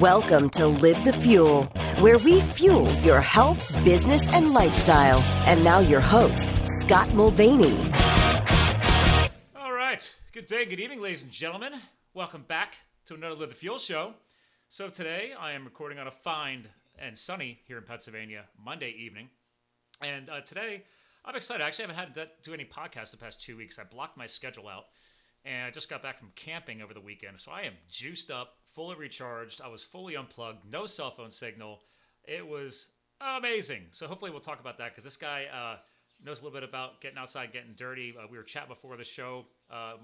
Welcome to Live the Fuel, where we fuel your health, business, and lifestyle. And now your host, Scott Mulvaney. All right. Good day, good evening, ladies and gentlemen. Welcome back to another Live the Fuel show. So today I am recording on a fine and sunny here in Pennsylvania Monday evening. And today I'm excited. I actually haven't had to do any podcasts the past 2 weeks. I blocked my schedule out. And I just got back from camping over the weekend, so I am juiced up, fully recharged. I was fully unplugged, no cell phone signal. It was amazing. So hopefully we'll talk about that because this guy knows a little bit about getting outside, getting dirty. We were chatting before the show.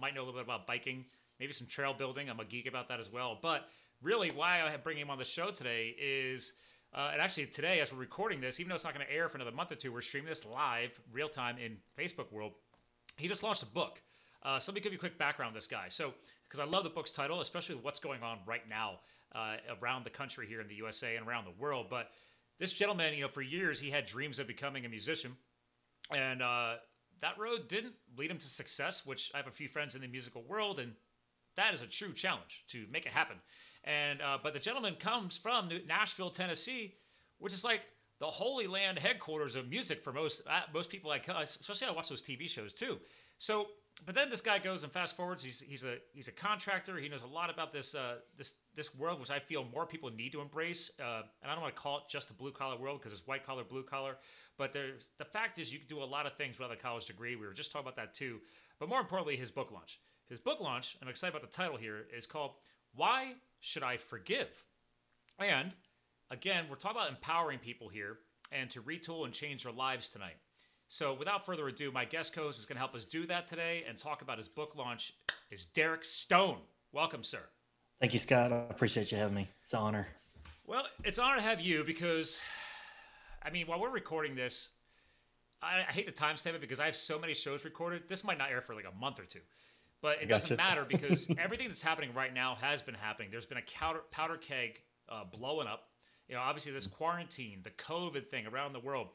Might know a little bit about biking, maybe some trail building. I'm a geek about that as well. But really why I'm bringing him on the show today is, and actually today as we're recording this, even though it's not going to air for another month or two, we're streaming this live, real time in Facebook world. He just launched a book. So let me give you a quick background on this guy. So, because I love the book's title, especially with what's going on right now around the country here in the USA and around the world. But this gentleman, you know, for years, he had dreams of becoming a musician. And that road didn't lead him to success, which I have a few friends in the musical world. And that is a true challenge to make it happen. And but the gentleman comes from Nashville, Tennessee, which is like the Holy Land headquarters of music for most people, especially I watch those TV shows too. So... But then this guy goes and fast forwards. He's a contractor. He knows a lot about this world, which I feel more people need to embrace. And I don't want to call it just the blue collar world because it's white collar, blue collar. But there's the fact is you can do a lot of things without a college degree. We were just talking about that too. But more importantly, his book launch. And I'm excited about the title here. Is called "Why Should I Forgive?" And again, we're talking about empowering people here and to retool and change their lives tonight. So without further ado, my guest co-host is going to help us do that today and talk about his book launch is Derek Stone. Welcome, sir. Thank you, Scott. I appreciate you having me. It's an honor. Well, it's an honor to have you because, I mean, while we're recording this, I hate to timestamp it because I have so many shows recorded. This might not air for like a month or two, but it doesn't matter because everything that's happening right now has been happening. There's been a powder keg blowing up. You know, obviously this quarantine, the COVID thing around the world.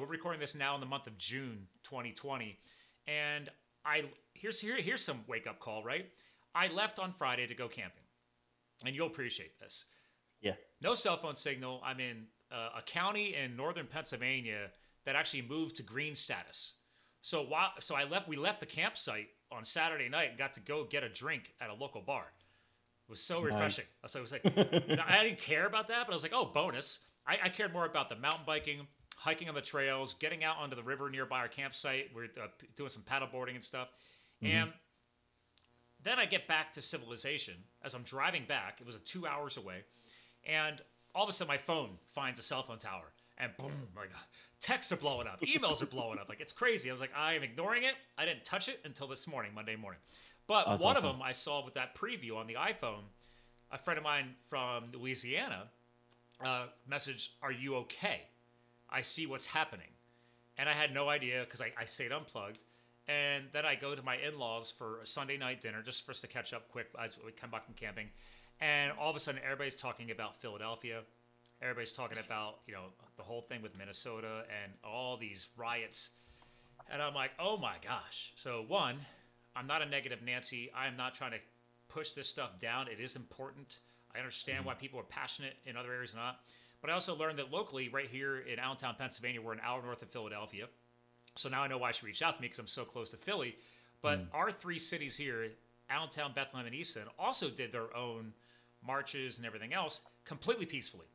We're recording this now in the month of June 2020, and here's some wake-up call, right? I left on Friday to go camping, and you'll appreciate this. Yeah. No cell phone signal. I'm in a county in northern Pennsylvania that actually moved to green status. So we left the campsite on Saturday night and got to go get a drink at a local bar. It was so refreshing. Nice. So I was like, I didn't care about that, but I was like, oh, bonus. I cared more about the mountain biking, hiking on the trails, getting out onto the river nearby our campsite. We're doing some paddle boarding and stuff. Mm-hmm. And then I get back to civilization as I'm driving back. It was 2 hours away. And all of a sudden my phone finds a cell phone tower and boom, like texts are blowing up. Emails are blowing up. Like it's crazy. I was like, I am ignoring it. I didn't touch it until this morning, Monday morning. But that's one awesome. Of them I saw with that preview on the iPhone, a friend of mine from Louisiana messaged, "Are you okay? I see what's happening." And I had no idea because I stayed unplugged. And then I go to my in-laws for a Sunday night dinner just for us to catch up quick as we come back from camping. And all of a sudden, everybody's talking about Philadelphia. Everybody's talking about, you know, the whole thing with Minnesota and all these riots. And I'm like, oh my gosh. So one, I'm not a negative Nancy. I'm not trying to push this stuff down. It is important. I understand why people are passionate in other areas not. But I also learned that locally, right here in Allentown, Pennsylvania, we're an hour north of Philadelphia. So now I know why she reached out to me because I'm so close to Philly. But our three cities here, Allentown, Bethlehem, and Easton, also did their own marches and everything else completely peacefully.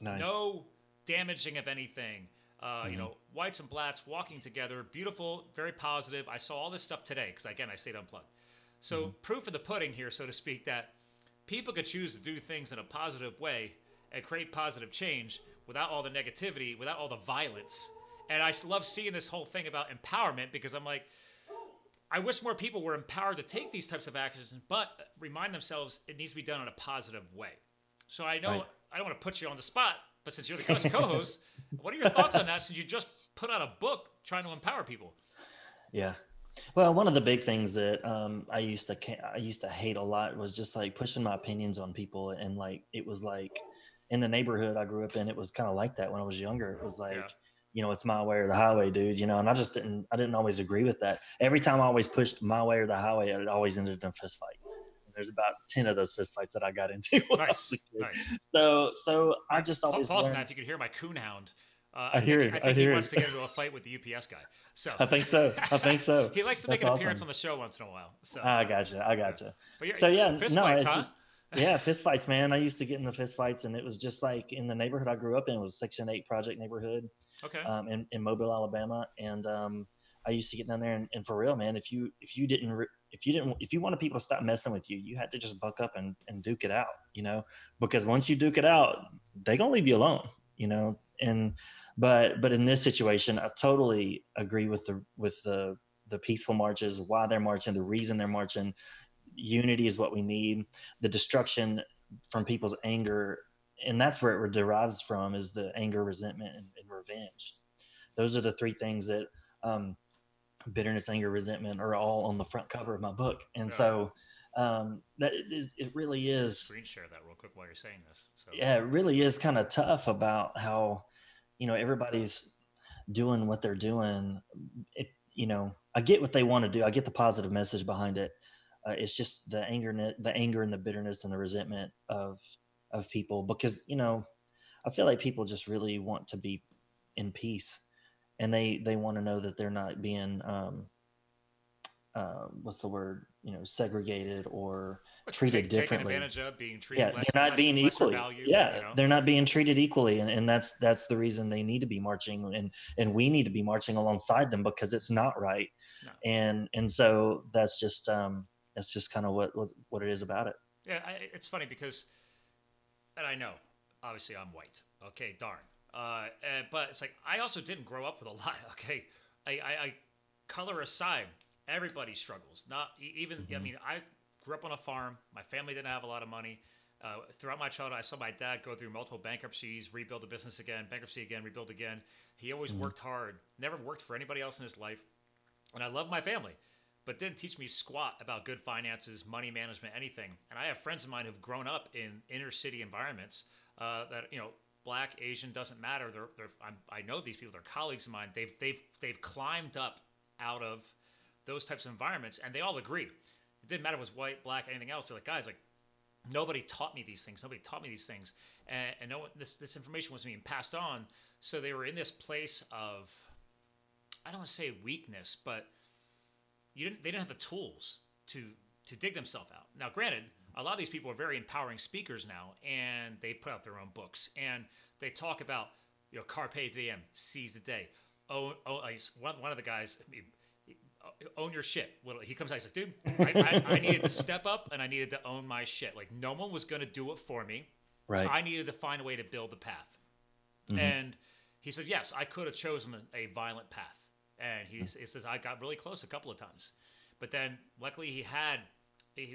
Nice. No damaging of anything. You know, whites and blacks walking together, beautiful, very positive. I saw all this stuff today because, again, I stayed unplugged. So proof of the pudding here, so to speak, that people could choose to do things in a positive way and create positive change without all the negativity, without all the violence. And I love seeing this whole thing about empowerment because I'm like, I wish more people were empowered to take these types of actions, but remind themselves it needs to be done in a positive way. So I know, right. I don't want to put you on the spot, but since you're the co-host, what are your thoughts on that since you just put out a book trying to empower people? Yeah. Well, one of the big things that I used to hate a lot was just like pushing my opinions on people. And like, it was like, in the neighborhood I grew up in, it was kind of like that when I was younger. It was like, you know, it's my way or the highway, dude, you know, and I didn't always agree with that. Every time I always pushed my way or the highway, it always ended in a fist fight. there's about 10 of those fistfights that I got into. Nice. So I just always pause now if you could hear my coonhound. I think he wants to get into a fight with the UPS guy. So I think so. He likes to make an appearance on the show once in a while. So I gotcha. But fist fights, man. I used to get into fist fights, and it was just like in the neighborhood I grew up in. It was Section 8 project neighborhood. Okay. In Mobile, Alabama, and I used to get down there, and for real, man, if you wanted people to stop messing with you, you had to just buck up and duke it out, because once you duke it out, they gonna leave you alone, But in this situation, I totally agree with the peaceful marches, why they're marching, the reason they're marching. Unity is what we need. The destruction from people's anger, and that's where it derives from, is the anger, resentment, and revenge. Those are the three things that bitterness, anger, resentment are all on the front cover of my book. And so it really is. Screen share that real quick while you're saying this. So. Yeah, it really is kind of tough about how, everybody's doing what they're doing. I get what they want to do. I get the positive message behind it. It's just the anger and the bitterness and the resentment of people, because, I feel like people just really want to be in peace, and they want to know that they're not being, segregated or treated differently. Taken advantage of, being treated less, they're not being equally. Value, they're not being treated equally. And that's the reason they need to be marching, and we need to be marching alongside them, because it's not right. No. And so that's just, that's just kind of what it is about it. Yeah, it's funny because, and I know, obviously I'm white. Okay, darn. But it's like I also didn't grow up with a lot. Okay, I color aside, everybody struggles. Not even. Mm-hmm. I mean, I grew up on a farm. My family didn't have a lot of money. Throughout my childhood, I saw my dad go through multiple bankruptcies, rebuild a business again, bankruptcy again, rebuild again. He always worked hard. Never worked for anybody else in his life. And I love my family, but didn't teach me squat about good finances, money management, anything. And I have friends of mine who've grown up in inner city environments that, black, Asian, doesn't matter. I know these people, they're colleagues of mine. They've climbed up out of those types of environments, and they all agree. It didn't matter if it was white, black, anything else. They're like, guys, nobody taught me these things. Nobody taught me these things. And no one, this information wasn't being passed on. So they were in this place of, I don't want to say weakness, but they didn't have the tools to dig themselves out. Now, granted, a lot of these people are very empowering speakers now, and they put out their own books, and they talk about, carpe diem, seize the day. One of the guys, own your shit. He comes out, he's like, dude, I needed to step up, and I needed to own my shit. Like, no one was going to do it for me. Right. I needed to find a way to build the path. Mm-hmm. And he said, yes, I could have chosen a violent path. And he says, I got really close a couple of times, but then luckily he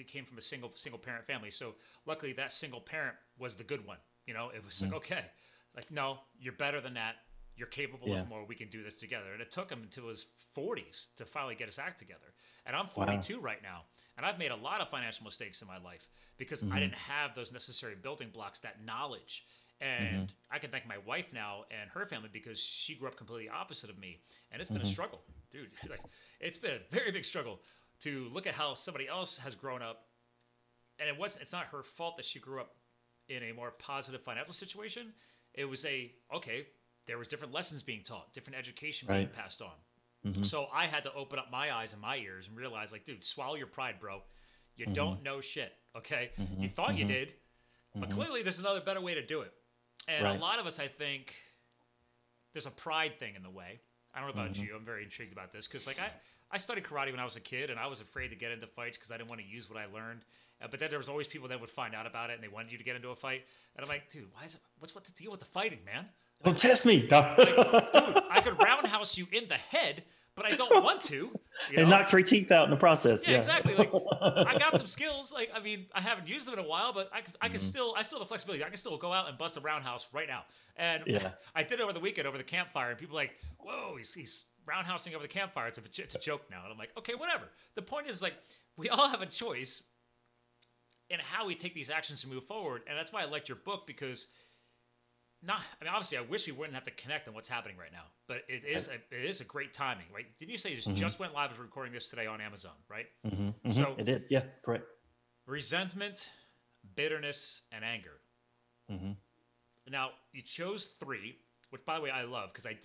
came from a single parent family. So luckily that single parent was the good one. It was like, okay, like, no, you're better than that. You're capable of more. We can do this together. And it took him until his 40s to finally get his act together. And I'm 42 right now. And I've made a lot of financial mistakes in my life because I didn't have those necessary building blocks, that knowledge. And I can thank my wife now and her family because she grew up completely opposite of me. And it's been a struggle, dude. Like, it's been a very big struggle to look at how somebody else has grown up. And it's not her fault that she grew up in a more positive financial situation. It was there was different lessons being taught, different education being passed on. Mm-hmm. So I had to open up my eyes and my ears and realize, like, dude, swallow your pride, bro. You don't know shit. Okay. Mm-hmm. You thought you did, but clearly there's another better way to do it. And a lot of us, I think, there's a pride thing in the way. I don't know about you. I'm very intrigued about this because, like, I studied karate when I was a kid, and I was afraid to get into fights because I didn't want to use what I learned. But then there was always people that would find out about it, and they wanted you to get into a fight. And I'm like, dude, what's the deal with the fighting, man? Don't test me. Like, dude, I could roundhouse you in the head, but I don't want to. And knock 3 teeth out in the process. Yeah, exactly. Like, I got some skills. Like, I mean, I haven't used them in a while, but I still have the flexibility. I can still go out and bust a roundhouse right now. And I did it over the weekend over the campfire, and people were like, whoa, he's roundhousing over the campfire. It's a joke now. And I'm like, okay, whatever. The point is, like, we all have a choice in how we take these actions to move forward. And that's why I liked your book, because obviously, I wish we wouldn't have to connect on what's happening right now, but it is a great timing, right? Didn't you say it just went live as we're recording this today on Amazon, right? Mm-hmm. So it did, yeah, correct. resentment, bitterness, and anger. Mm-hmm. Now, you chose three, which, by the way, I love, because I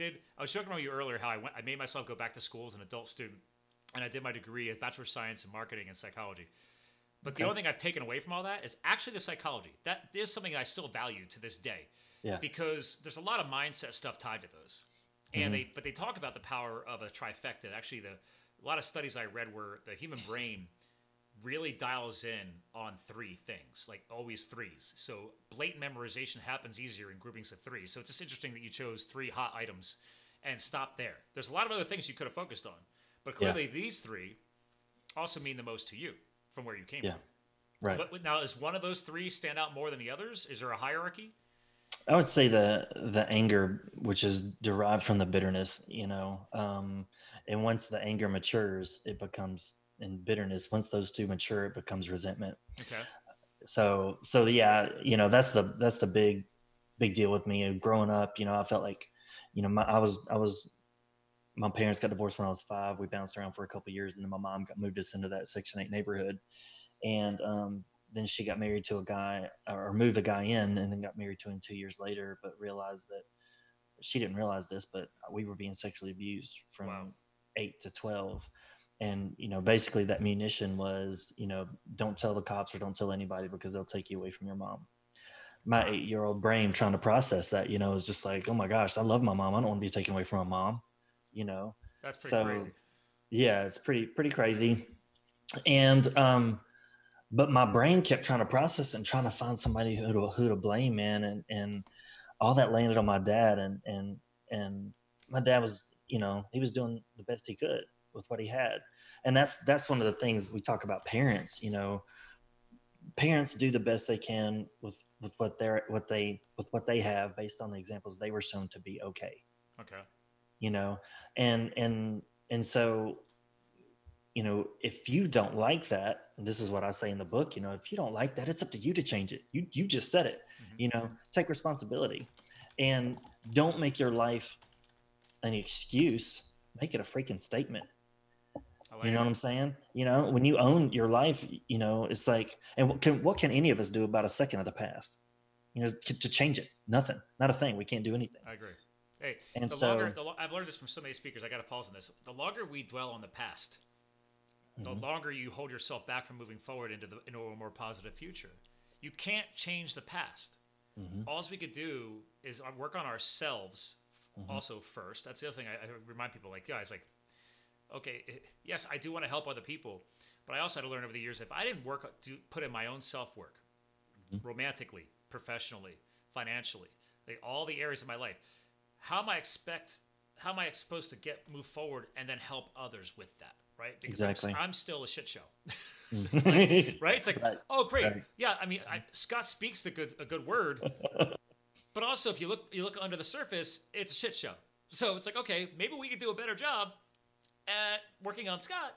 was talking about you earlier how I made myself go back to school as an adult student, and I did my degree at Bachelor of Science in Marketing and Psychology. But the only thing I've taken away from all that is actually the psychology. That is something that I still value to this day, because there's a lot of mindset stuff tied to those. And mm-hmm. They talk about the power of a trifecta. Actually, a lot of studies I read where the human brain really dials in on three things, like always threes. So blatant memorization happens easier in groupings of three. So it's just interesting that you chose three hot items and stopped there. There's a lot of other things you could have focused on, but clearly these three also mean the most to you from where you came from. Right. But now, is one of those three stand out more than the others? Is there a hierarchy? I would say the anger, which is derived from the bitterness, and once the anger matures, it becomes, and bitterness, once those two mature, it becomes resentment. Okay. So yeah, that's the big deal with me. And growing up, I felt like, my parents got divorced when I was 5. We bounced around for a couple of years, and then my mom got moved us into that Section 8 neighborhood. And, then she got married to a guy, or moved a guy in, and then got married to him 2 years later, but realized that she didn't realize this, but we were being sexually abused from 8 to 12. And, basically that admonition was, don't tell the cops or don't tell anybody because they'll take you away from your mom. My 8-year-old brain trying to process that, is just like, oh my gosh, I love my mom. I don't want to be taken away from my mom, That's pretty crazy. Yeah, it's pretty crazy. And, but my brain kept trying to process and trying to find somebody who to blame, man. And all that landed on my dad. And my dad was, he was doing the best he could with what he had. And that's one of the things we talk about parents, parents do the best they can with what they have based on the examples they were shown to be okay. Okay. And so, if you don't like that, and this is what I say in the book, if you don't like that, it's up to you to change it. You just said it, mm-hmm. Take responsibility and don't make your life an excuse. Make it a freaking statement. Like you know what I'm saying? When you own your life, it's like, and what can any of us do about a second of the past, to change it? Nothing, not a thing. We can't do anything. I agree. Hey, and I've learned this from so many speakers. I got to pause on this. The longer we dwell on the past, the longer you hold yourself back from moving forward into a more positive future. You can't change the past. Mm-hmm. All we could do is work on ourselves also first. That's the other thing I remind people, like, guys, like, okay, yes, I do want to help other people, but I also had to learn over the years, if I didn't put in my own self-work, romantically, professionally, financially, like all the areas of my life, how am I supposed to move forward and then help others with that? Right? Because exactly. I'm still a shit show. So it's like, right? It's like, right. Oh, great. Right. Yeah. I mean, Scott speaks a good word, but also if you look under the surface, it's a shit show. So it's like, okay, maybe we could do a better job at working on Scott.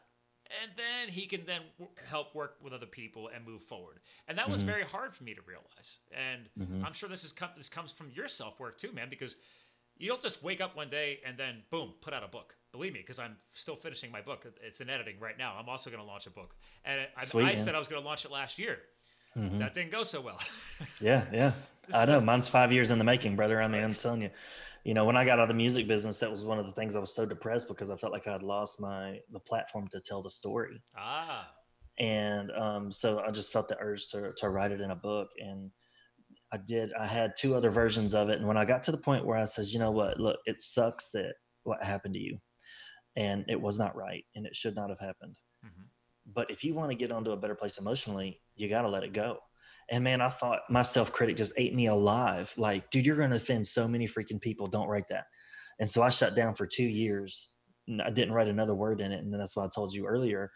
And then he can then help work with other people and move forward. And that was very hard for me to realize. And I'm sure this comes from your self-work too, man, because you don't just wake up one day and then boom, put out a book. Believe me, because I'm still finishing my book. It's in editing right now. I'm also going to launch a book. And I said I was going to launch it last year. Mm-hmm. That didn't go so well. Yeah. I know. Mine's 5 years in the making, brother. I mean, I'm telling you, when I got out of the music business, that was one of the things I was so depressed because I felt like I had lost the platform to tell the story. And so I just felt the urge to write it in a book. And I had 2 other versions of it. And when I got to the point where I says, you know what, look, it sucks that what happened to you. And it was not right, and it should not have happened. Mm-hmm. But if you want to get onto a better place emotionally, you got to let it go. And man, I thought my self-critic just ate me alive. Like, dude, you're going to offend so many freaking people. Don't write that. And so I shut down for 2 years. And I didn't write another word in it. And that's why I told you earlier,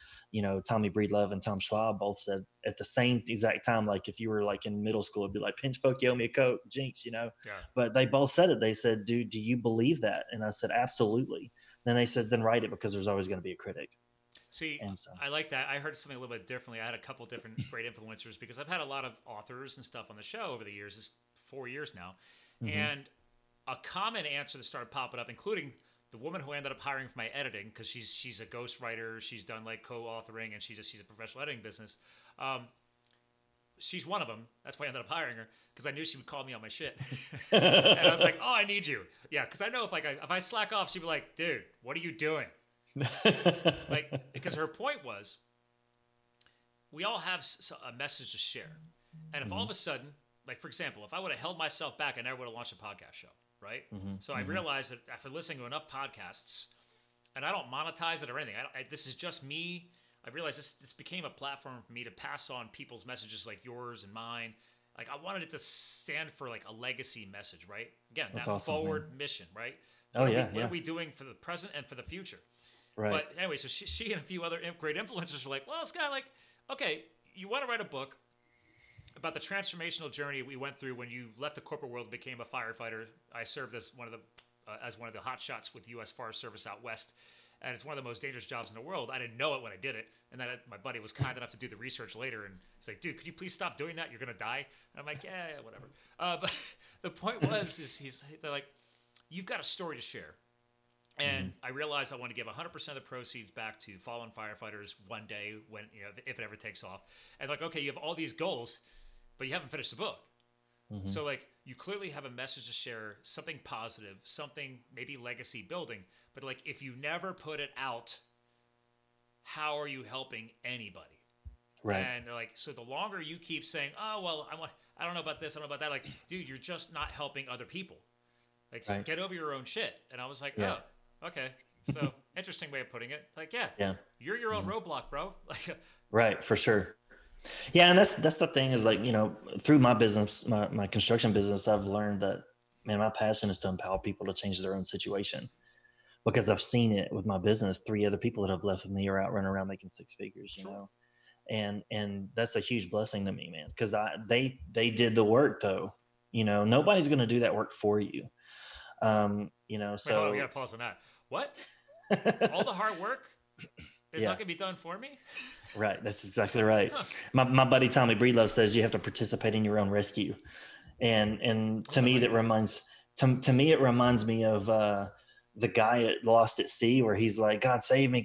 Tommy Breedlove and Tom Schwab both said at the same exact time, like if you were like in middle school, it'd be like pinch, poke, you owe me a Coke, jinx, But they both said it. They said, dude, do you believe that? And I said, absolutely. Then they said, then write it because there's always going to be a critic. See, so. I like that. I heard something a little bit differently. I had a couple different great influencers because I've had a lot of authors and stuff on the show over the years. It's 4 years now. Mm-hmm. And a common answer that started popping up, including the woman who I ended up hiring for my editing, because she's a ghostwriter. She's done like co-authoring and she's a professional editing business. she's one of them. That's why I ended up hiring her, because I knew she would call me on my shit. And I was like, oh, I need you. Yeah, because I know if I slack off, she'd be like, dude, what are you doing? Because her point was, we all have a message to share. And if all of a sudden, like for example, if I would have held myself back, I never would have launched a podcast show, right? So I realized that after listening to enough podcasts, and I don't monetize it or anything. This is just me. I realized this became a platform for me to pass on people's messages like yours and mine. Like I wanted it to stand for like a legacy message, right? Again, that's that awesome, forward man. Mission, right? What are we doing for the present and for the future? Right. But anyway, so she and a few other great influencers were like, well, Scott, like, okay, you want to write a book about the transformational journey we went through when you left the corporate world and became a firefighter. I served as one of the hot shots with the U.S. Forest Service out west. And it's one of the most dangerous jobs in the world. I didn't know it when I did it. And then my buddy was kind enough to do the research later. And he's like, dude, could you please stop doing that? You're going to die. And I'm like, yeah, whatever. But the point was, they're like, you've got a story to share. And I realized I want to give 100% of the proceeds back to fallen firefighters one day when, you know, if it ever takes off. And like, okay, you have all these goals, but you haven't finished the book. Mm-hmm. So like, you clearly have a message to share, something positive, something maybe legacy building. But like, if you never put it out, how are you helping anybody? Right. And like, so the longer you keep saying, oh, well, I don't know about this, I don't know about that. Like, dude, you're just not helping other people. Like, right. Get over your own shit. And I was like, yeah. Oh, okay. So interesting way of putting it. Like, yeah. You're your own roadblock, bro. Like, right. For sure. Yeah. And that's the thing is like, you know, through my business, my construction business, I've learned that, man, my passion is to empower people to change their own situation. Because I've seen it with my business, 3 other people that have left with me are out running around making 6 figures, you know, and that's a huge blessing to me, man. Because they did the work though, you know. Nobody's going to do that work for you, you know. So wait, we got to pause on that. What? All the hard work is not going to be done for me. Right, that's exactly right. Huh. My buddy Tommy Breedlove says you have to participate in your own rescue, and to me that reminds to me it reminds me of. The guy at Lost at Sea, where he's like, God save me.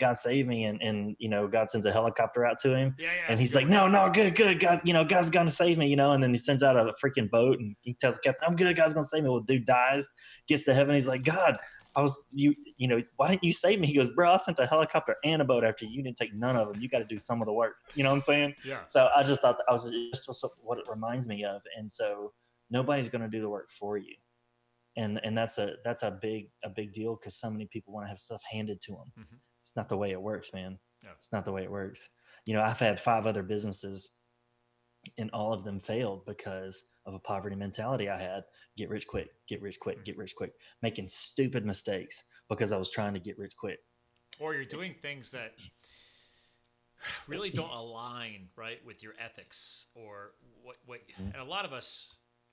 And, you know, God sends a helicopter out to him and he's like, no, good. God, you know, God's going to save me, you know? And then he sends out a freaking boat and he tells the captain, I'm good. God's going to save me. Well, dude dies, gets to heaven. He's like, God, you know, why didn't you save me? He goes, bro, I sent a helicopter and a boat after you. You didn't take none of them. You got to do some of the work. You know what I'm saying? Yeah. So I just thought that's what it reminds me of. And so nobody's going to do the work for you. And that's a big deal because so many people want to have stuff handed to them. Mm-hmm. It's not the way it works, man. No. It's not the way it works. You know, I've had 5 other businesses and all of them failed because of a poverty mentality I had. Get rich quick. Making stupid mistakes because I was trying to get rich quick. Or you're doing things that really don't align, right, with your ethics or what mm-hmm. And a lot of us,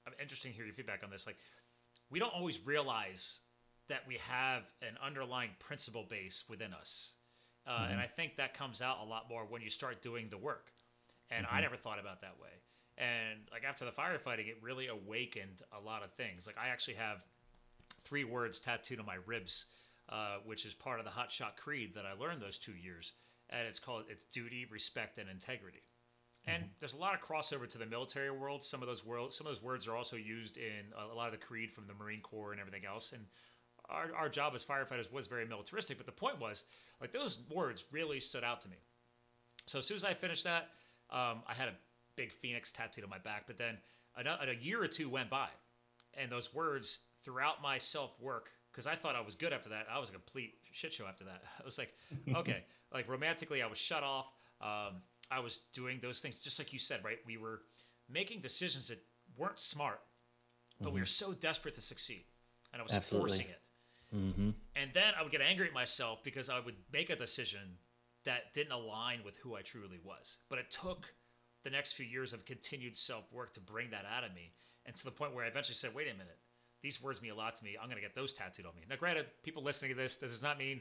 I'm interested to hear your feedback on this, like, we don't always realize that we have an underlying principle base within us. And I think that comes out a lot more when you start doing the work. And I never thought about that way. And like after the firefighting, it really awakened a lot of things. Like I actually have 3 words tattooed on my ribs, which is part of the Hot Shot Creed that I learned those 2 years. And it's duty, respect, and integrity. And there's a lot of crossover to the military world. Some of those words are also used in a lot of the creed from the Marine Corps and everything else. And our job as firefighters was very militaristic. But the point was, like, those words really stood out to me. So as soon as I finished that, I had a big phoenix tattooed on my back. But then a year or 2 went by, and those words throughout my self-work, because I thought I was good after that. I was a complete shit show after that. I was like, okay, like romantically, I was shut off. I was doing those things, just like you said, right? We were making decisions that weren't smart, but we were so desperate to succeed. And I was forcing it. Mm-hmm. And then I would get angry at myself because I would make a decision that didn't align with who I truly was. But it took the next few years of continued self-work to bring that out of me. And to the point where I eventually said, wait a minute, these words mean a lot to me. I'm going to get those tattooed on me. Now, granted, people listening to this does not mean...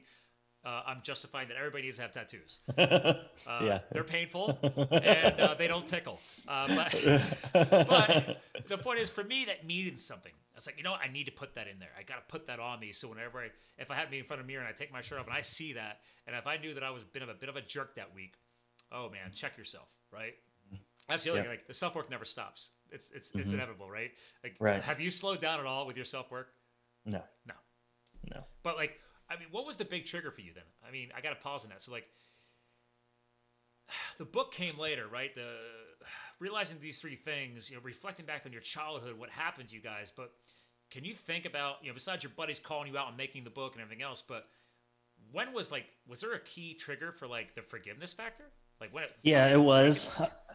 I'm justifying that everybody needs to have tattoos. They're painful and they don't tickle. But the point is, for me, that means something. I was like, you know what? I need to put that in there. I got to put that on me. So whenever if I have me in front of a mirror and I take my shirt off and I see that, and if I knew that I was a bit of a jerk that week, oh man, check yourself, right? That's the other thing. Like, the self-work never stops. It's inevitable, right? Like, have you slowed down at all with your self-work? No. But like, I mean, what was the big trigger for you then? I mean, I got to pause on that. So like, the book came later, right? The realizing these three things, you know, reflecting back on your childhood, what happened to you guys. But can you think about, you know, besides your buddies calling you out and making the book and everything else, but when was like, was there a key trigger for like the forgiveness factor? Like when? It was.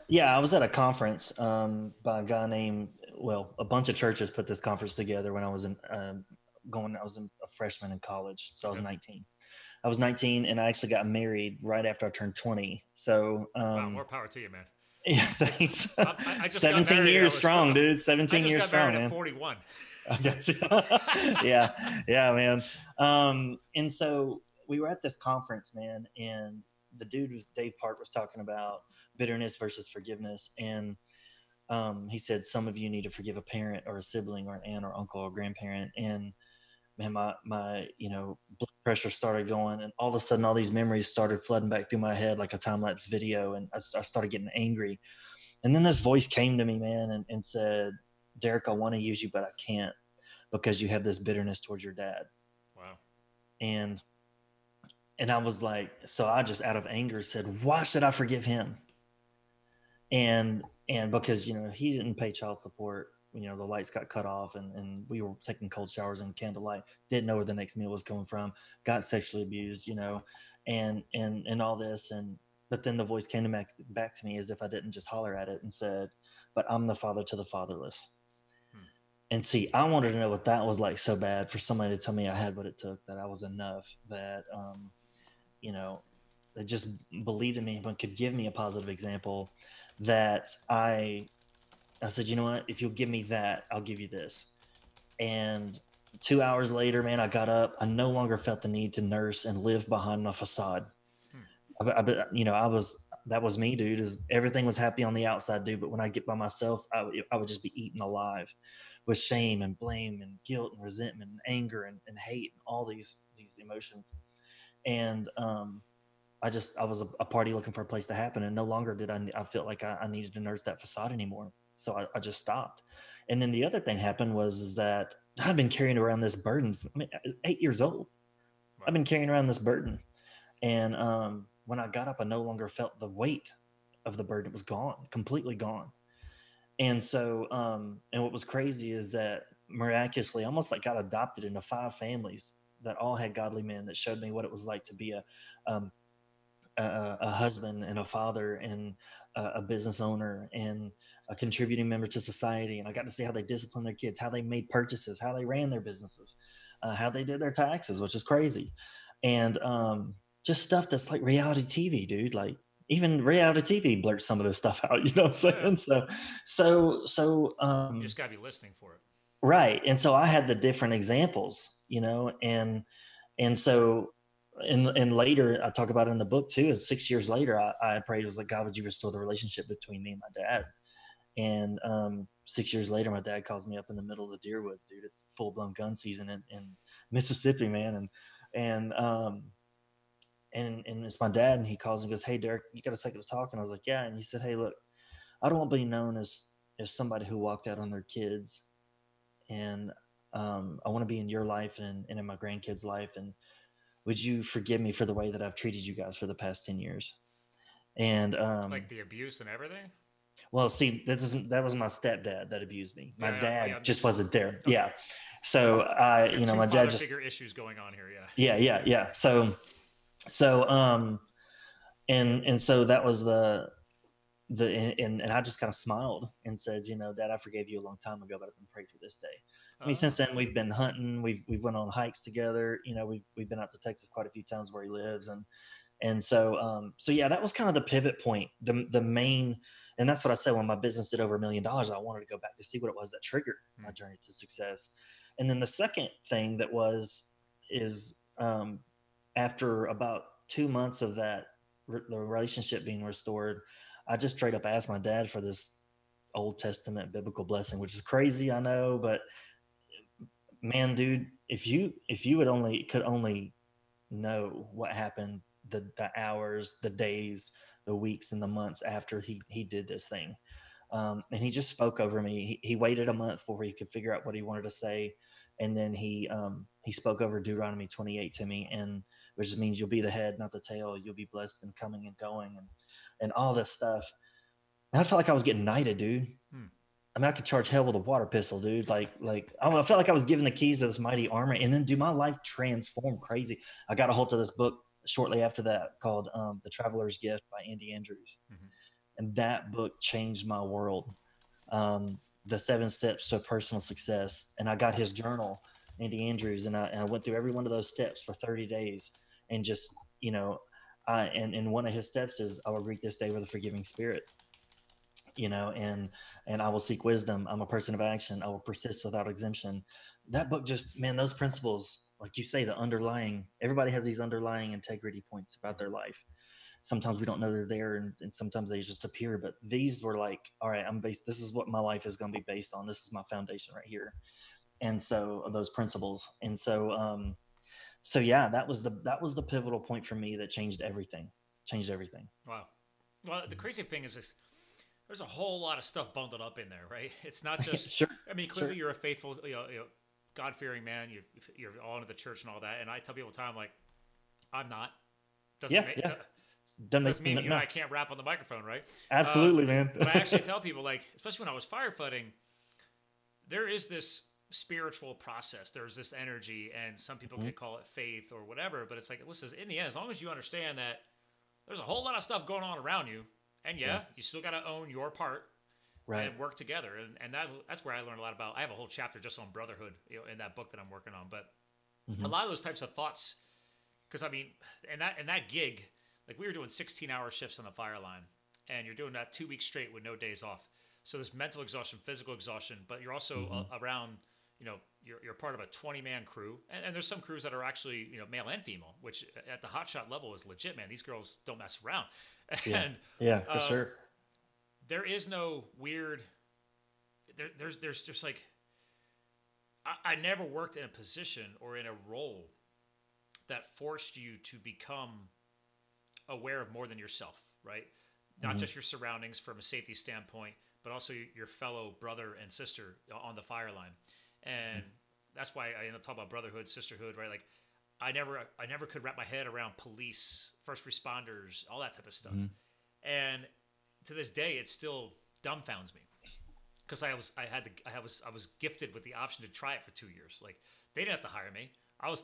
Yeah, I was at a conference by a guy named, well, a bunch of churches put this conference together when I was in a freshman in college. So I was 19. I was 19 and I actually got married right after I turned 20. So wow, more power to you, man. Yeah, thanks. I just 17 got years strong, dude. 17 years strong, man. I just got married at 41. Yeah, man. And so we were at this conference, man, and the dude was Dave Park was talking about bitterness versus forgiveness. And he said, some of you need to forgive a parent or a sibling or an aunt or uncle or grandparent. And man, my, you know, blood pressure started going, and all of a sudden all these memories started flooding back through my head, like a time-lapse video. And I started getting angry. And then this voice came to me, man, and said, Derek, I want to use you, but I can't because you have this bitterness towards your dad. Wow. And I was like, so I just out of anger said, why should I forgive him? And because, you know, he didn't pay child support, you know, the lights got cut off and we were taking cold showers and candlelight, didn't know where the next meal was coming from, got sexually abused, you know, and all this. And, but then the voice came back to me as if I didn't just holler at it and said, but I'm the father to the fatherless. And see, I wanted to know what that was like so bad for somebody to tell me I had what it took, that I was enough, that, you know, that just believed in me, but could give me a positive example that I said, you know what, if you'll give me that, I'll give you this. And 2 hours later, man, I got up. I no longer felt the need to nurse and live behind my facade. I, you know, that was me, dude, is everything was happy on the outside, dude. But when I get by myself, I would just be eaten alive with shame and blame and guilt and resentment and anger and hate and all these emotions. And I was a party looking for a place to happen, and no longer did I feel like I needed to nurse that facade anymore. So I just stopped. And then the other thing happened was that I've been carrying around this burden. I mean, 8 years old, wow. I've been carrying around this burden. And when I got up, I no longer felt the weight of the burden. It was gone, completely gone. And so, and what was crazy is that miraculously, almost like got adopted into 5 families that all had godly men that showed me what it was like to be a husband and a father and a business owner and a contributing member to society. And I got to see how they disciplined their kids, how they made purchases, how they ran their businesses, how they did their taxes, which is crazy. And just stuff that's like reality TV, dude. Like even reality TV blurts some of this stuff out, you know what I'm saying? So you just gotta be listening for it. Right. And so I had the different examples, you know, and so, and later I talk about it in the book too, is 6 years later, I prayed, it was like, God, would you restore the relationship between me and my dad? And 6 years later, my dad calls me up in the middle of the deer woods, dude. It's full blown gun season in Mississippi, man. And it's my dad, and he calls and goes, hey, Derek, you got a second to talk? And I was like, yeah. And he said, hey, look, I don't want to be known as somebody who walked out on their kids. And I want to be in your life and in my grandkids' life. And would you forgive me for the way that I've treated you guys for the past 10 years? And like the abuse and everything? Well, see, that was my stepdad that abused me. My dad just wasn't there. Okay. Yeah. So I, you know, my dad just bigger issues going on here. Yeah. Yeah. So, and so that was and I just kind of smiled and said, you know, Dad, I forgave you a long time ago, but I've been praying for this day. I mean, since then we've been hunting, we've went on hikes together. You know, we've been out to Texas quite a few times where he lives. And so, yeah, that was kind of the pivot point, the main, and that's what I said when my business did over $1 million, I wanted to go back to see what it was that triggered my journey to success. And then the second thing that is after about 2 months of that, the relationship being restored, I just straight up asked my dad for this Old Testament biblical blessing, which is crazy, I know, but man, dude, if you could only know what happened, the hours, the days, the weeks and the months after he did this thing. And he just spoke over me. He waited a month before he could figure out what he wanted to say. And then he spoke over Deuteronomy 28 to me, and which just means you'll be the head, not the tail. You'll be blessed and coming and going and all this stuff. And I felt like I was getting knighted, dude. I mean, I could charge hell with a water pistol, dude. Like I don't know, I felt like I was given the keys to this mighty armor. And then, dude, my life transformed crazy. I got a hold of this book shortly after that called The Traveler's Gift by Andy Andrews. Mm-hmm. And that book changed my world. The 7 steps to personal success. And I got his journal, Andy Andrews. And I went through every one of those steps for 30 days and just, you know, and one of his steps is I will greet this day with a forgiving spirit, you know, and I will seek wisdom. I'm a person of action. I will persist without exemption. That book just, man, those principles, like you say, the underlying, everybody has these underlying integrity points about their life. Sometimes we don't know they're there, and sometimes they just appear, but these were like, all right, I'm based, this is what my life is going to be based on. This is my foundation right here. And so those principles. And so, yeah, that was the pivotal point for me that changed everything. Wow. Well, the crazy thing is this, there's a whole lot of stuff bundled up in there, right? It's not just, sure, I mean, clearly sure. You're a faithful, you know, God-fearing man, you're all into the church and all that. And I tell people all the time, like, I'm not, doesn't mean you and I can't rap on the microphone, right? Absolutely, man. But I actually tell people, like, especially when I was firefighting, there is this spiritual process. There's this energy, and some people mm-hmm. could call it faith or whatever, but it's like, listen, in the end, as long as you understand that there's a whole lot of stuff going on around you, and yeah. you still got to own your part, right, and work together. And that's where I learned a lot about. I have a whole chapter just on brotherhood, you know, in that book that I'm working on. But mm-hmm. a lot of those types of thoughts, because I mean, and that gig. Like we were doing 16-hour shifts on the fire line, and you're doing that 2 weeks straight with no days off. So there's mental exhaustion, physical exhaustion, but you're also mm-hmm. around, you know, you're part of a 20-man crew. And there's some crews that are actually, you know, male and female, which at the hotshot level is legit, man. These girls don't mess around. And, yeah, for sure. There is no weird – there's just like – I never worked in a position or in a role that forced you to become – aware of more than yourself, right? Not mm-hmm. just your surroundings from a safety standpoint, but also your fellow brother and sister on the fire line. And mm-hmm. that's why I end up talking about brotherhood, sisterhood, right? Like I never could wrap my head around police, first responders, all that type of stuff. Mm-hmm. And to this day, it still dumbfounds me because I was gifted with the option to try it for 2 years. Like they didn't have to hire me.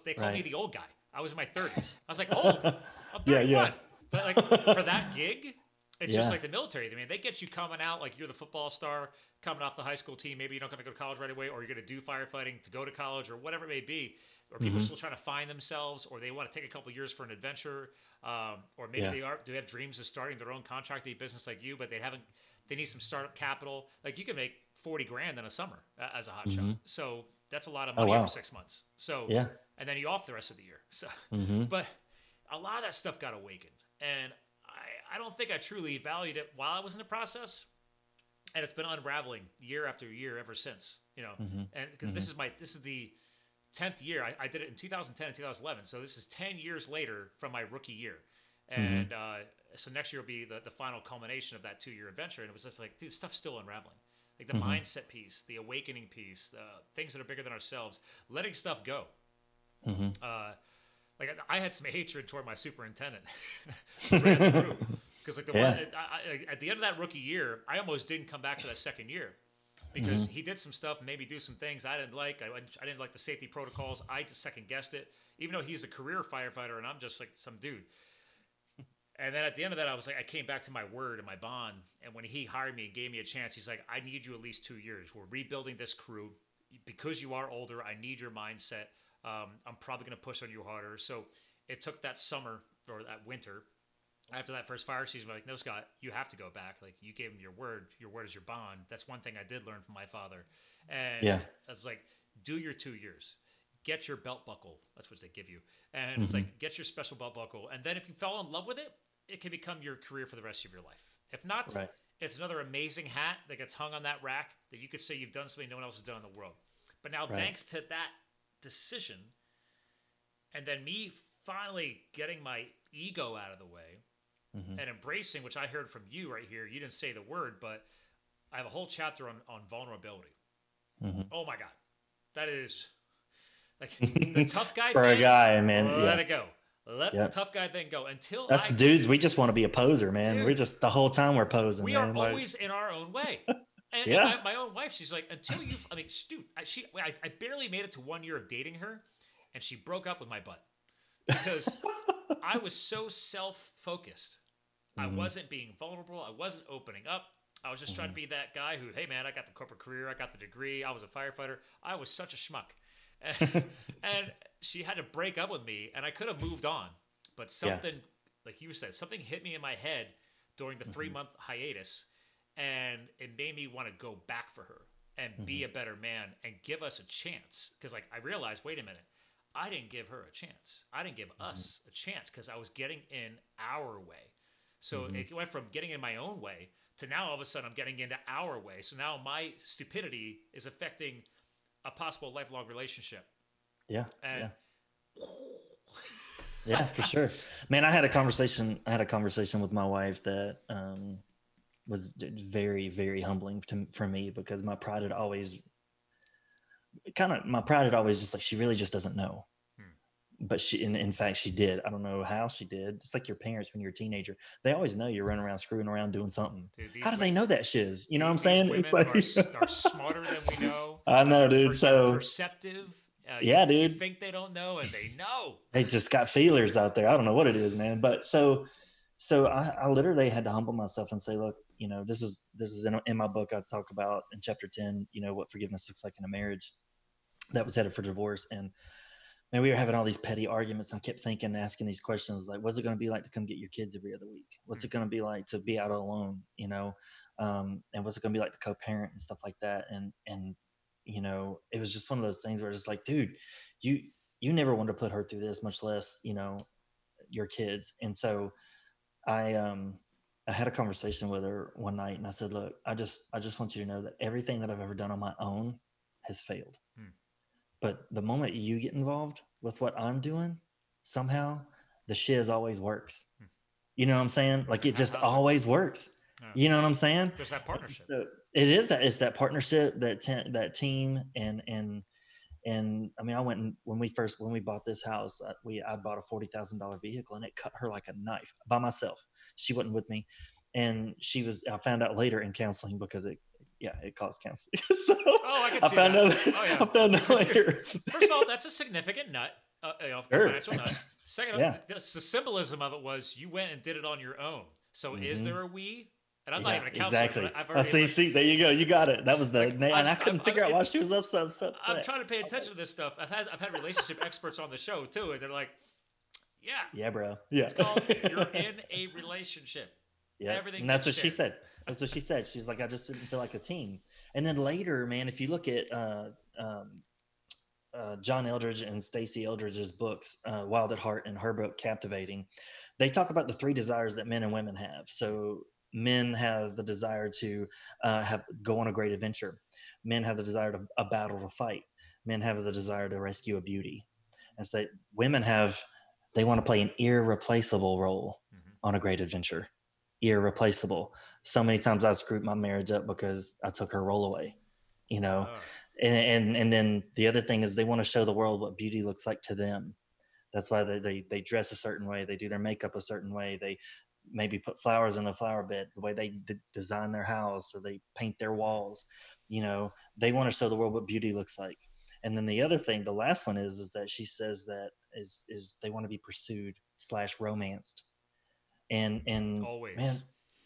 They called me the old guy. I was in my 30s. I was like old. I'm 31. Yeah. But like for that gig, it's just like the military. I mean, they get you coming out like you're the football star coming off the high school team. Maybe you're not going to go to college right away, or you're going to do firefighting to go to college, or whatever it may be. Or people mm-hmm. are still trying to find themselves, or they want to take a couple of years for an adventure, or maybe they have dreams of starting their own contracting business like you, but they need some startup capital. Like you can make $40,000 in a summer as a hotshot. Mm-hmm. So that's a lot of money for 6 months. So and then you off the rest of the year. So, mm-hmm. but a lot of that stuff got awakened, and I don't think I truly valued it while I was in the process, and it's been unraveling year after year ever since, you know, mm-hmm. and because mm-hmm. this is the 10th year. I did it in 2010 and 2011. So this is 10 years later from my rookie year. And, mm-hmm. So next year will be the final culmination of that 2-year adventure. And it was just like, dude, stuff's still unraveling. Like the mm-hmm. mindset piece, the awakening piece, things that are bigger than ourselves, letting stuff go. Mm-hmm. Like I had some hatred toward my superintendent because like the one at the end of that rookie year, I almost didn't come back for that second year because mm-hmm. he did some stuff, made me do some things I didn't like. I didn't like the safety protocols. I just second guessed it, even though he's a career firefighter and I'm just like some dude. And then at the end of that, I was like, I came back to my word and my bond. And when he hired me and gave me a chance, he's like, I need you at least 2 years. We're rebuilding this crew because you are older. I need your mindset. I'm probably going to push on you harder. So it took that summer or that winter after that first fire season. I'm like, no, Scott, you have to go back. Like you gave him your word. Your word is your bond. That's one thing I did learn from my father. And I was like, do your 2 years. Get your belt buckle. That's what they give you. And mm-hmm. it's like, get your special belt buckle. And then if you fell in love with it, it can become your career for the rest of your life. If not, it's another amazing hat that gets hung on that rack that you could say you've done something no one else has done in the world. But now thanks to that decision, and then me finally getting my ego out of the way Mm-hmm. And embracing, which I heard from you right here, you didn't say the word, but I have a whole chapter on vulnerability. Mm-hmm. Oh my God. That is like the tough guy for thing, a guy, man. Let it go. Let the tough guy thing go until that's dudes. We just want to be a poser, man. Dude, we're just the whole time we're posing. We are always in our own way. And, and my own wife, she's like, until you, I mean, dude, I barely made it to 1 year of dating her, and she broke up with my butt because I was so self-focused. Mm-hmm. I wasn't being vulnerable. I wasn't opening up. I was just trying to be that guy who, hey man, I got the corporate career, I got the degree, I was a firefighter. I was such a schmuck. And she had to break up with me, and I could have moved on, but something, like you said, something hit me in my head during the 3-month hiatus, and it made me want to go back for her and be a better man and give us a chance. Because like I realized, wait a minute, I didn't give her a chance. I didn't give us a chance because I was getting in our way. So it went from getting in my own way to now all of a sudden I'm getting into our way. So now my stupidity is affecting a possible lifelong relationship. Yeah. And yeah, for sure. Man, I had a conversation with my wife that was very, very humbling for me, because my pride had always just like, she really just doesn't know. But she, in fact, she did. I don't know how she did. It's like your parents when you're a teenager. They always know you're running around, screwing around, doing something. Dude, how do they know that shiz? You know what I'm saying? It's like are smarter than we know. I know, dude. So perceptive. You think they don't know, and they know. They just got feelers out there. I don't know what it is, man. But so I literally had to humble myself and say, look, you know, this is in my book I talk about in chapter 10, you know, what forgiveness looks like in a marriage that was headed for divorce. And we were having all these petty arguments. I kept thinking, asking these questions like, what's it going to be like to come get your kids every other week? What's it going to be like to be out alone, you know? And what's it going to be like to co-parent and stuff like that? And you know, it was just one of those things where it's just like, dude, you never wanted to put her through this, much less, you know, your kids. And so I had a conversation with her one night, and I said, look, I just want you to know that everything that I've ever done on my own has failed. But the moment you get involved with what I'm doing, somehow the shiz always works. You know what I'm saying? Like it just always works. Yeah. You know what I'm saying? There's that partnership. It is that. It's that partnership, that team, and I mean, I went and when we bought this house, I bought a $40,000 vehicle, and it cut her like a knife by myself. She wasn't with me, and she was. I found out later in counseling because it caused cancer. So I found out later. First of all, that's a significant nut, financial nut. Second, the symbolism of it was you went and did it on your own. So is there a we? And I'm not even a counselor. Exactly. See, there you go. You got it. That was the name. And I couldn't figure out why she was upset. I'm trying to pay attention to this stuff. I've had relationship experts on the show too, and they're like, yeah, bro. Yeah. It's called you're in a relationship. Yeah. Everything. And that's what she said. That's what she said. She's like, I just didn't feel like a team. And then later, man, if you look at John Eldridge and Stacey Eldridge's books, Wild at Heart, and her book, Captivating, they talk about the three desires that men and women have. So men have the desire to go on a great adventure. Men have the desire to a battle to fight. Men have the desire to rescue a beauty. And so women they want to play an irreplaceable role on a great adventure. Irreplaceable. So many times I screwed my marriage up because I took her role away, you know. And then the other thing is they want to show the world what beauty looks like to them. That's why they dress a certain way, they do their makeup a certain way, they maybe put flowers in a flower bed, the way they design their house, so they paint their walls. You know, they want to show the world what beauty looks like. And then the other thing, the last one is that she says that is they want to be pursued / romanced. And always,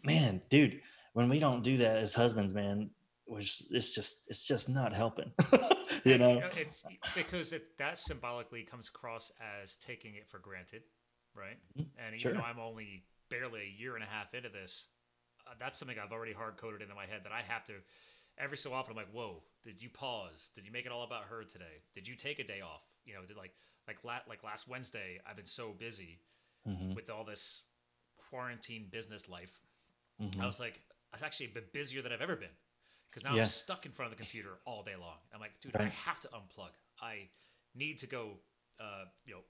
man, dude, when we don't do that as husbands, man, it's just not helping, you know, it's because that symbolically comes across as taking it for granted. Right. And even though I'm only barely a year and a half into this, that's something I've already hard coded into my head that I have to every so often. I'm like, whoa, did you pause? Did you make it all about her today? Did you take a day off? You know, did like last Wednesday, I've been so busy with all this quarantine business life. I was like, I've actually been busier than I've ever been, because now I'm stuck in front of the computer all day long. I'm like, dude, I have to unplug. I need to go,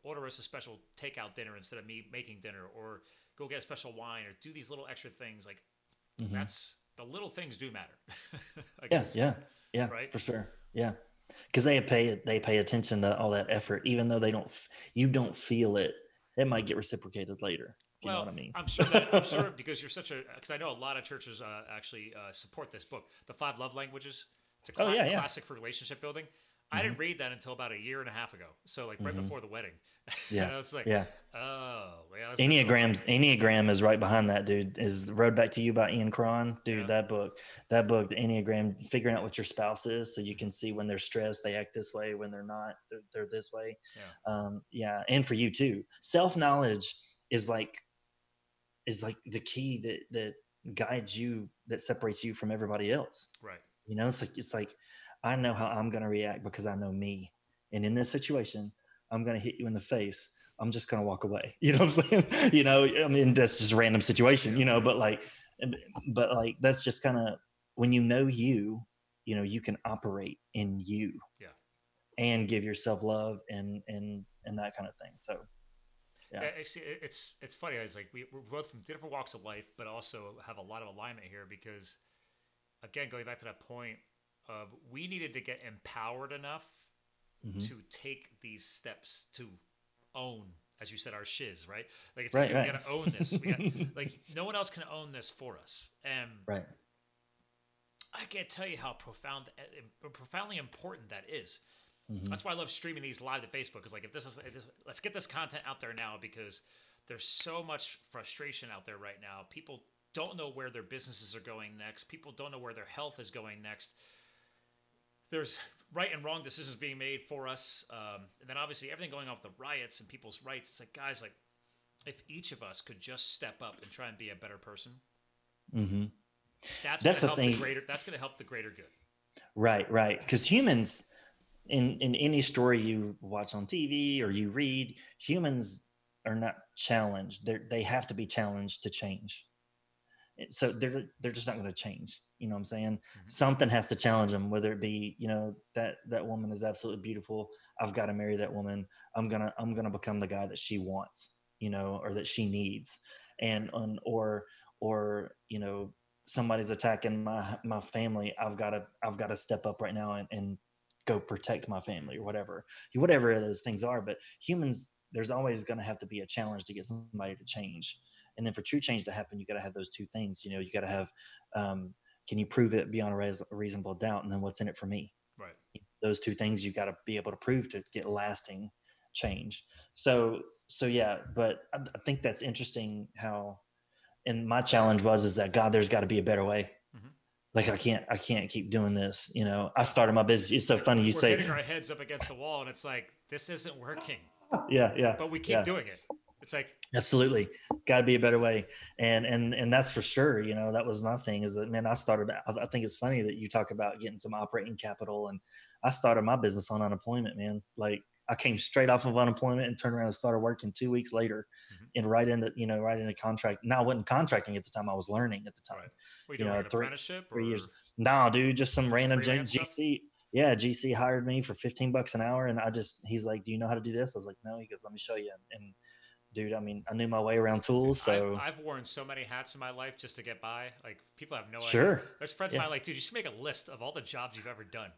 order us a special takeout dinner instead of me making dinner, or go get a special wine or do these little extra things. Like that's the little things do matter. Yes. Yeah. Right. For sure. Yeah. Cause they pay attention to all that effort, even though you don't feel it. It might get reciprocated later. You know what I mean? I'm sure because because I know a lot of churches actually support this book, The Five Love Languages. It's a classic for relationship building. I didn't read that until about a year and a half ago. So like right before the wedding. Yeah. And I was like, Enneagram is right behind that, dude. Is Road Back to You by Ian Cron. Dude, that book, the Enneagram, figuring out what your spouse is so you can see when they're stressed, they act this way. When they're not, they're this way. Yeah. And for you too. Self-knowledge is like the key that guides you, that separates you from everybody else. Right. You know, it's like I know how I'm going to react because I know me. And in this situation, I'm going to hit you in the face. I'm just going to walk away. You know what I'm saying? You know, I mean, that's just a random situation, you know, but like, that's just kind of when you know, you can operate in you and give yourself love and that kind of thing. So yeah. It's funny. It's like, we're both from different walks of life, but also have a lot of alignment here because again, going back to that point, of we needed to get empowered enough to take these steps to own, as you said, our shiz, right? Like it's like, we got to own this. Like no one else can own this for us. And I can't tell you how profoundly important that is. That's why I love streaming these live to Facebook. Cause like, let's get this content out there now because there's so much frustration out there right now. People don't know where their businesses are going next. People don't know where their health is going next. There's right and wrong decisions being made for us. And then obviously everything going on with the riots and people's rights. It's like, guys, like if each of us could just step up and try and be a better person, that's going to help the greater good. Right. Because humans in any story you watch on TV or you read, humans are not challenged. They have to be challenged to change. So they're just not going to change. You know what I'm saying? Something has to challenge them, whether it be, you know, that woman is absolutely beautiful. I've got to marry that woman. I'm going to become the guy that she wants, you know, or that she needs. Or, you know, somebody's attacking my family. I've got to step up right now and go protect my family or whatever those things are. But humans, there's always going to have to be a challenge to get somebody to change. And then for true change to happen, you got to have those two things. You know, you got to have, can you prove it beyond a reasonable doubt? And then what's in it for me? Right. Those two things you got to be able to prove to get lasting change. So yeah, but I think that's interesting how, and my challenge is that God, there's got to be a better way. Like I can't keep doing this. You know, I started my business. It's so funny. We're getting our heads up against the wall and it's like, this isn't working. Yeah. But we keep doing it. It's like, absolutely got to be a better way. And that's for sure. You know, that was my thing is that, man, I think it's funny that you talk about getting some operating capital and I started my business on unemployment, man. Like I came straight off of unemployment and turned around and started working 2 weeks later and right into contract. Now I wasn't contracting at the time. I was learning at the time. Right. Were you doing an apprenticeship or 3 years? No, dude, just some random GC. Yeah, GC hired me for $15 an hour. And he's like, do you know how to do this? I was like, no. He goes, let me show you. And dude, I mean, I knew my way around tools. Dude, so I've worn so many hats in my life just to get by. Like people have no idea. There's friends of mine like, dude, you should make a list of all the jobs you've ever done.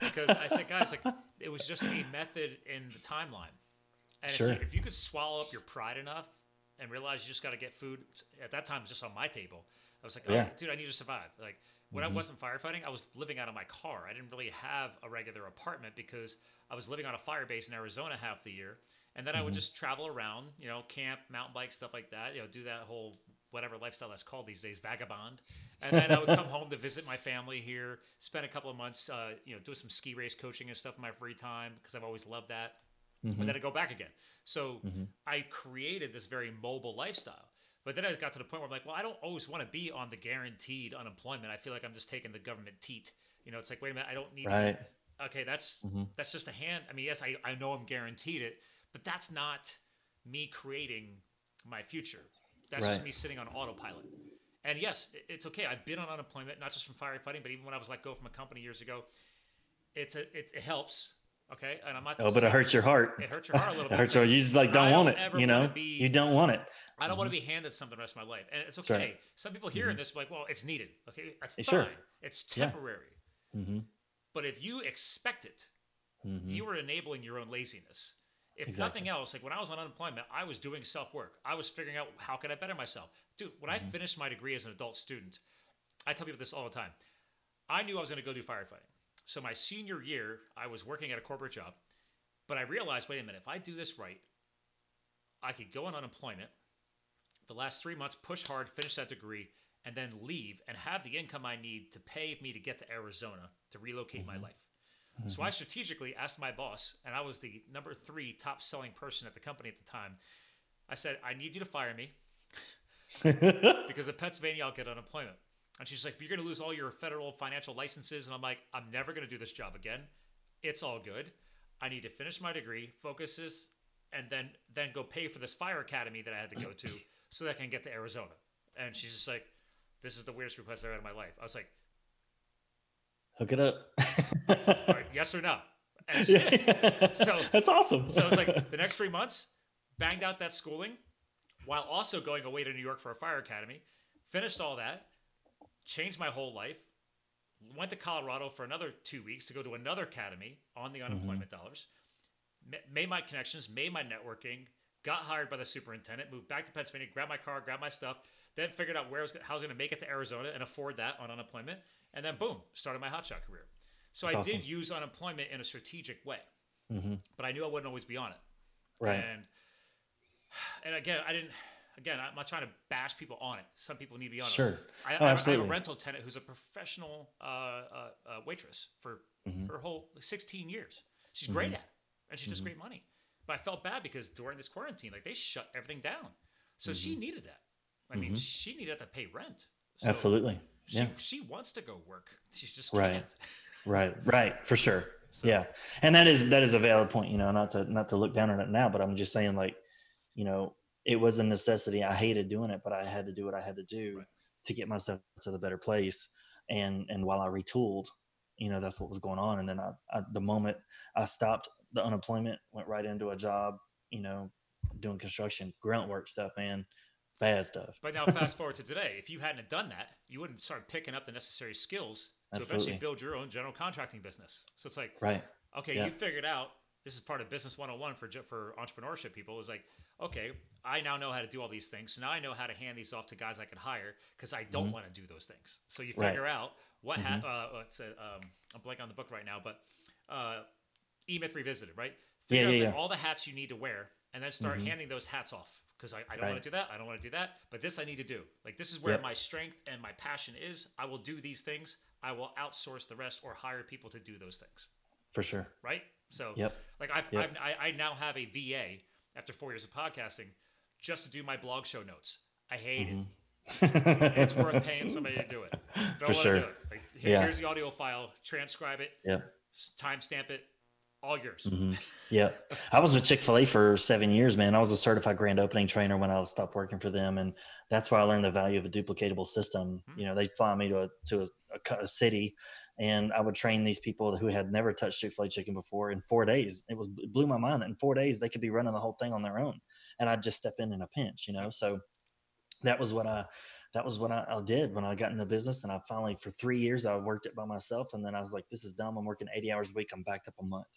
Because I said, guys, like it was just a method in the timeline. And if you could swallow up your pride enough and realize you just got to get food at that time, it was just on my table. I was like, dude, I need to survive. Like when I wasn't firefighting, I was living out of my car. I didn't really have a regular apartment because I was living on a fire base in Arizona half the year. And then I would just travel around, you know, camp, mountain bike, stuff like that, you know, do that whole whatever lifestyle that's called these days, vagabond. And then I would come home to visit my family here, spend a couple of months, you know, doing some ski race coaching and stuff in my free time because I've always loved that. And then I'd go back again. So I created this very mobile lifestyle. But then I got to the point where I'm like, well, I don't always want to be on the guaranteed unemployment. I feel like I'm just taking the government teat. You know, it's like, wait a minute, I don't need that. Okay, that's just a hand. I mean, yes, I know I'm guaranteed it. But that's not me creating my future. That's just me sitting on autopilot. And yes, it's okay. I've been on unemployment, not just from firefighting, but even when I was let go from a company years ago, it helps. Okay. And I'm not. Oh, but it hurts your heart. It hurts your heart a little bit. It hurts your heart. You just like don't want it. You know, you don't want it. I don't want to be handed something the rest of my life. And it's okay. Right. Some people hearing this like, well, it's needed. Okay. That's fine. Sure. It's temporary. Yeah. Mm-hmm. But if you expect it, you are enabling your own laziness. If nothing else, like when I was on unemployment, I was doing self-work. I was figuring out how could I better myself. Dude, when I finished my degree as an adult student, I tell people this all the time. I knew I was going to go do firefighting. So my senior year, I was working at a corporate job, but I realized, wait a minute, if I do this right, I could go on unemployment the last 3 months, push hard, finish that degree, and then leave and have the income I need to pay me to get to Arizona to relocate my life. So I strategically asked my boss, and I was the number 3 top selling person at the company at the time. I said, I need you to fire me because in Pennsylvania, I'll get unemployment. And she's like, you're going to lose all your federal financial licenses. And I'm like, I'm never going to do this job again. It's all good. I need to finish my degree, focus this, and then go pay for this fire academy that I had to go to so that I can get to Arizona. And she's just like, this is the weirdest request I've had in my life. I was like, hook it up. Right, yes or no? And she did. So that's awesome. So I was like, the next 3 months, banged out that schooling while also going away to New York for a fire academy, finished all that, changed my whole life, went to Colorado for another 2 weeks to go to another academy on the unemployment dollars, made my connections, made my networking, got hired by the superintendent, moved back to Pennsylvania, grabbed my car, grabbed my stuff, then figured out how I was going to make it to Arizona and afford that on unemployment. And then boom, started my hotshot career. So that's awesome. Did use unemployment in a strategic way, but I knew I wouldn't always be on it. Right. And again, I'm not trying to bash people on it. Some people need to be on it. Sure. I have a rental tenant who's a professional waitress for her whole 16 years. She's great at it, and she does great money. But I felt bad because during this quarantine, like they shut everything down. So she needed that. I mean, she needed to pay rent. So absolutely. She wants to go work. She just can't. Right. For sure. So. Yeah. And that is a valid point, you know, not to look down on it now, but I'm just saying, like, you know, it was a necessity. I hated doing it, but I had to do what I had to do to get myself to the better place. And while I retooled, you know, that's what was going on. And then the moment I stopped the unemployment, went right into a job, you know, doing construction, grunt work stuff, man. Bad stuff. But now fast forward to today, if you hadn't done that, you wouldn't start picking up the necessary skills to eventually build your own general contracting business. So it's like, you figured out, this is part of business 101 for entrepreneurship people, is like, okay, I now know how to do all these things. So now I know how to hand these off to guys I can hire because I don't want to do those things. So you figure out what I'm blanking on the book right now, but E-Myth Revisited, right? Figure out all the hats you need to wear and then start handing those hats off. Because I don't want to do that. I don't want to do that. But this I need to do. Like, this is where my strength and my passion is. I will do these things. I will outsource the rest or hire people to do those things. For sure. Right? So, I now have a VA after 4 years of podcasting just to do my blog show notes. I hate it. It's worth paying somebody to do it. Don't want to do it. Like, here's the audio file. Transcribe it. Yeah. Timestamp it. All yours. Yeah. I was with Chick-fil-A for 7 years, man. I was a certified grand opening trainer when I stopped working for them. And that's where I learned the value of a duplicatable system. You know, they'd fly me to a city and I would train these people who had never touched Chick-fil-A chicken before in 4 days. It blew my mind that in 4 days they could be running the whole thing on their own. And I'd just step in a pinch, you know? So that was what I did when I got into business. And I finally, for 3 years, I worked it by myself. And then I was like, this is dumb. I'm working 80 hours a week. I'm backed up a month.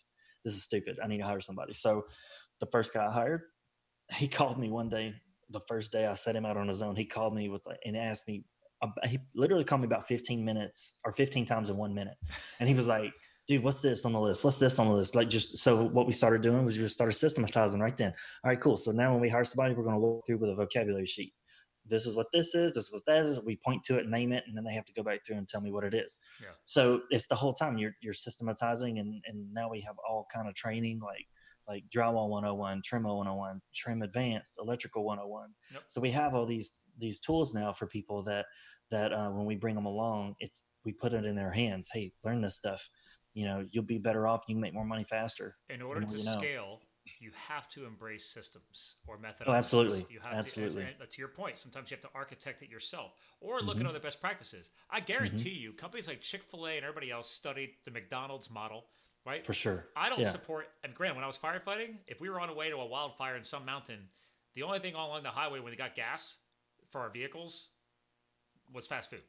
This is stupid. I need to hire somebody. So the first guy I hired, he called me one day. The first day I set him out on his own, he called me and asked me, he literally called me about 15 minutes or 15 times in 1 minute. And he was like, dude, what's this on the list? What's this on the list? Like, just so what we started doing was we just started systematizing right then. All right, cool. So now when we hire somebody, we're going to walk through with a vocabulary sheet. This is what this is. This is what that is. We point to it, name it, and then they have to go back through and tell me what it is. Yeah. So it's the whole time you're systematizing, and now we have all kind of training like drywall 101, trim 101, trim advanced, electrical 101. Yep. So we have all these tools now for people that when we bring them along, we put it in their hands. Hey, learn this stuff. You know, you'll be better off. You can make more money faster. In order to scale, you have to embrace systems or methodologies. Oh, absolutely. You have to your point, sometimes you have to architect it yourself or look at other best practices. I guarantee you, companies like Chick-fil-A and everybody else studied the McDonald's model right? For sure. I don't support, and granted, when I was firefighting, if we were on our way to a wildfire in some mountain, the only thing along the highway when they got gas for our vehicles was fast food.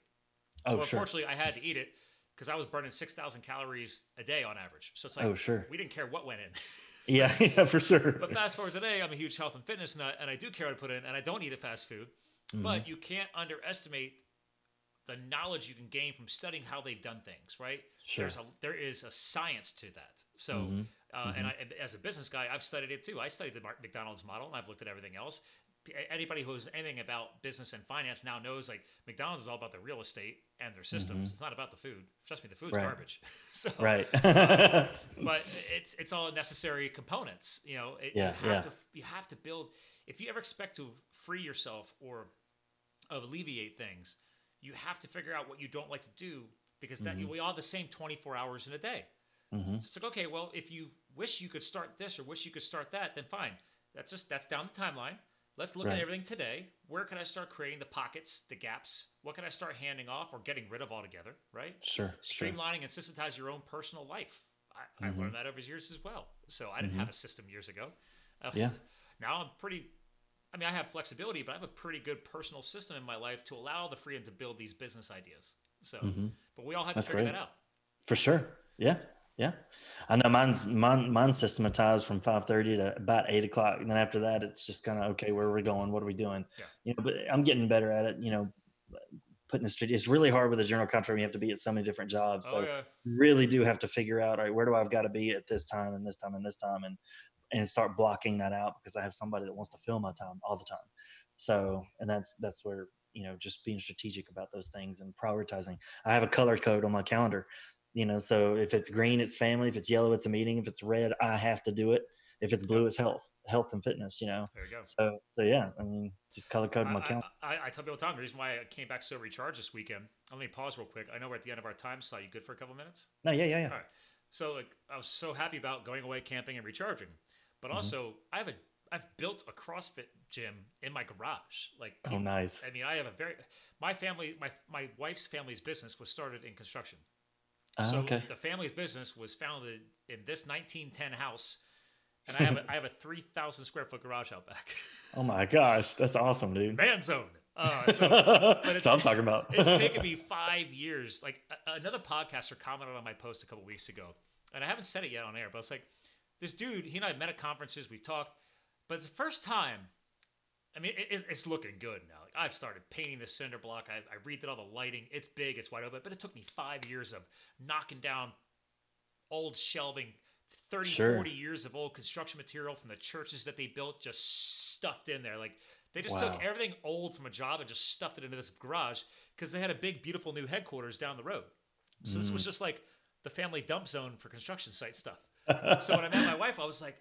So unfortunately, I had to eat it because I was burning 6,000 calories a day on average. So it's like, we didn't care what went in. For sure. But fast forward today, I'm a huge health and fitness nut, and I do care what I put in, and I don't eat a fast food. Mm-hmm. But you can't underestimate the knowledge you can gain from studying how they've done things, right? Sure. There is a science to that. So, and I, as a business guy, I've studied it too. I studied the McDonald's model, and I've looked at everything else. Anybody who knows anything about business and finance now knows, like, McDonald's is all about the real estate and their systems. Mm-hmm. It's not about the food. Trust me, the food's garbage. But it's all necessary components. You know, you have to build. If you ever expect to free yourself or alleviate things, you have to figure out what you don't like to do, because that we all have the same 24 hours in a day. Mm-hmm. So it's like, okay, well, if you wish you could start this or wish you could start that, then fine. That's down the timeline. Let's look at everything today. Where can I start creating the pockets, the gaps? What can I start handing off or getting rid of altogether, right? Sure. Streamlining and systematize your own personal life. I learned that over years as well. So I didn't have a system years ago. Now I have flexibility, but I have a pretty good personal system in my life to allow the freedom to build these business ideas. So, but we all have to figure that out. For sure. Yeah. Yeah. I know mine's systematized from 5:30 to about 8 o'clock. And then after that, it's just kind of, okay, where are we going? What are we doing? Yeah. You know, but I'm getting better at it, you know, putting a strategy. It's really hard with a general contractor. You have to be at so many different jobs. So you really do have to figure out, all right, where do I've got to be at this time and this time and this time, and start blocking that out, because I have somebody that wants to fill my time all the time. So, and that's where, you know, just being strategic about those things and prioritizing. I have a color code on my calendar. You know, so if it's green, it's family. If it's yellow, it's a meeting. If it's red, I have to do it. If it's blue, it's health and fitness, you know. There you go. So yeah, I mean, just color code my calendar. I tell people all the time, the reason why I came back so recharged this weekend, let me pause real quick. I know we're at the end of our time slot. You good for a couple minutes? No, yeah. All right. So, like, I was so happy about going away camping and recharging. But also, I've built a CrossFit gym in my garage. Like, oh, nice. I mean, I have a very, my wife's family's business was started in construction. So the family's business was founded in this 1910 house, and I have a 3,000 square foot garage out back. Oh my gosh, that's awesome, dude! Man zone. That's what I'm talking about. It's taken me 5 years. Like, another podcaster commented on my post a couple weeks ago, and I haven't said it yet on air, but it's like, this dude, he and I met at conferences, we've talked, but it's the first time. I mean, it's looking good now. Like, I've started painting the cinder block. I redid all the lighting. It's big. It's wide open. But it took me 5 years of knocking down old shelving, 40 years of old construction material from the churches that they built, just stuffed in there. Like, they just took everything old from a job and just stuffed it into this garage, because they had a big, beautiful new headquarters down the road. So this was just like the family dump zone for construction site stuff. So when I met my wife, I was like,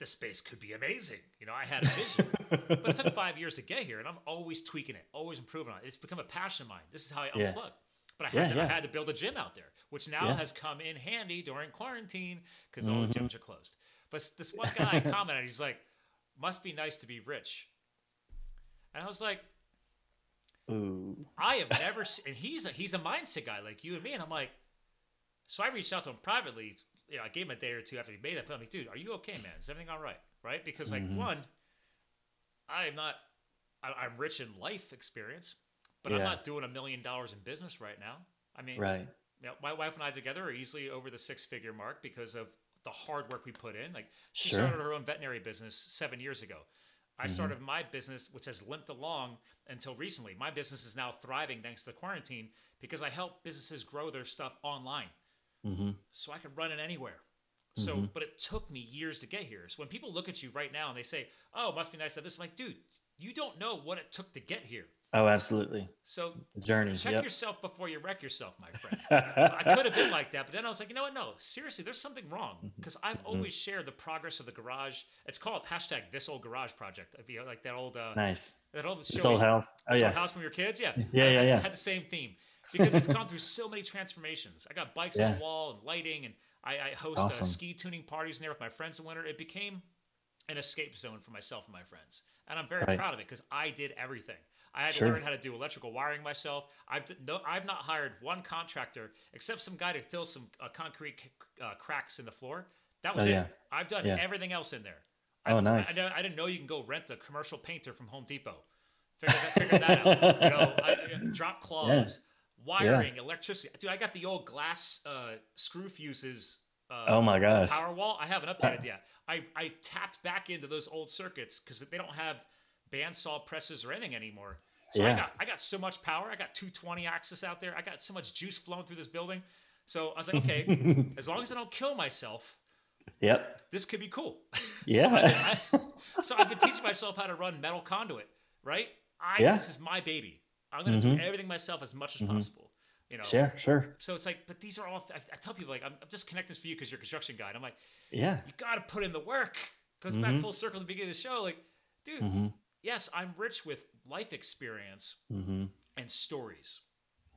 this space could be amazing. You know, I had a vision, but it took 5 years to get here, and I'm always tweaking it, always improving on it. It's become a passion of mine. This is how I unplug. But I had to build a gym out there, which now has come in handy during quarantine, because all the gyms are closed. But this one guy commented, he's like, must be nice to be rich. And I was like, ooh. I have never seen, and he's a mindset guy like you and me. And I'm like, so I reached out to him privately. You know, I gave him a day or two after he made that. But I'm like, dude, are you okay, man? Is everything all right? Right? Because, like, one, I'm rich in life experience, but I'm not doing $1 million in business right now. I mean, you know, my wife and I together are easily over the 6-figure mark because of the hard work we put in. Like, she started her own veterinary business 7 years ago. I started my business, which has limped along until recently. My business is now thriving thanks to the quarantine, because I help businesses grow their stuff online. So I could run it anywhere. So, but it took me years to get here. So when people look at you right now and they say, oh, it must be nice to have this, I'm like, dude, you don't know what it took to get here. Oh, absolutely. So journey. Check yourself before you wreck yourself, my friend. I could have been like that, but then I was like, you know what? No, seriously, there's something wrong. Because I've always shared the progress of the garage. It's called # this old garage project. If you like that old, nice. That old, this old house. Oh, yeah. Old house from your kids. Yeah. I had the same theme. Because it's gone through so many transformations. I got bikes on the wall and lighting, and I host ski tuning parties in there with my friends in winter. It became an escape zone for myself and my friends. And I'm very proud of it, because I did everything. I had to learn how to do electrical wiring myself. I've not hired one contractor except some guy to fill some concrete cracks in the floor. That was it. I've done everything else in there. Nice. I didn't know you can go rent a commercial painter from Home Depot. Figure that out. Drop claws, wiring, electricity. Dude, I got the old glass screw fuses. Oh my gosh. Powerwall. I haven't updated yet. I tapped back into those old circuits because they don't have bandsaw presses or anything anymore. So I got so much power. I got 220 axis out there. I got so much juice flowing through this building. So I was like, okay, as long as I don't kill myself. Yep. This could be cool. Yeah. So I've been teaching myself how to run metal conduit, right? This is my baby. I'm going to do everything myself as much as possible. Sure. So it's like, but these are all, I tell people, like, I'm just connecting this for you because you're a construction guy. And I'm like, you got to put in the work. Goes back full circle at the beginning of the show. Like, dude, yes, I'm rich with life experience and stories.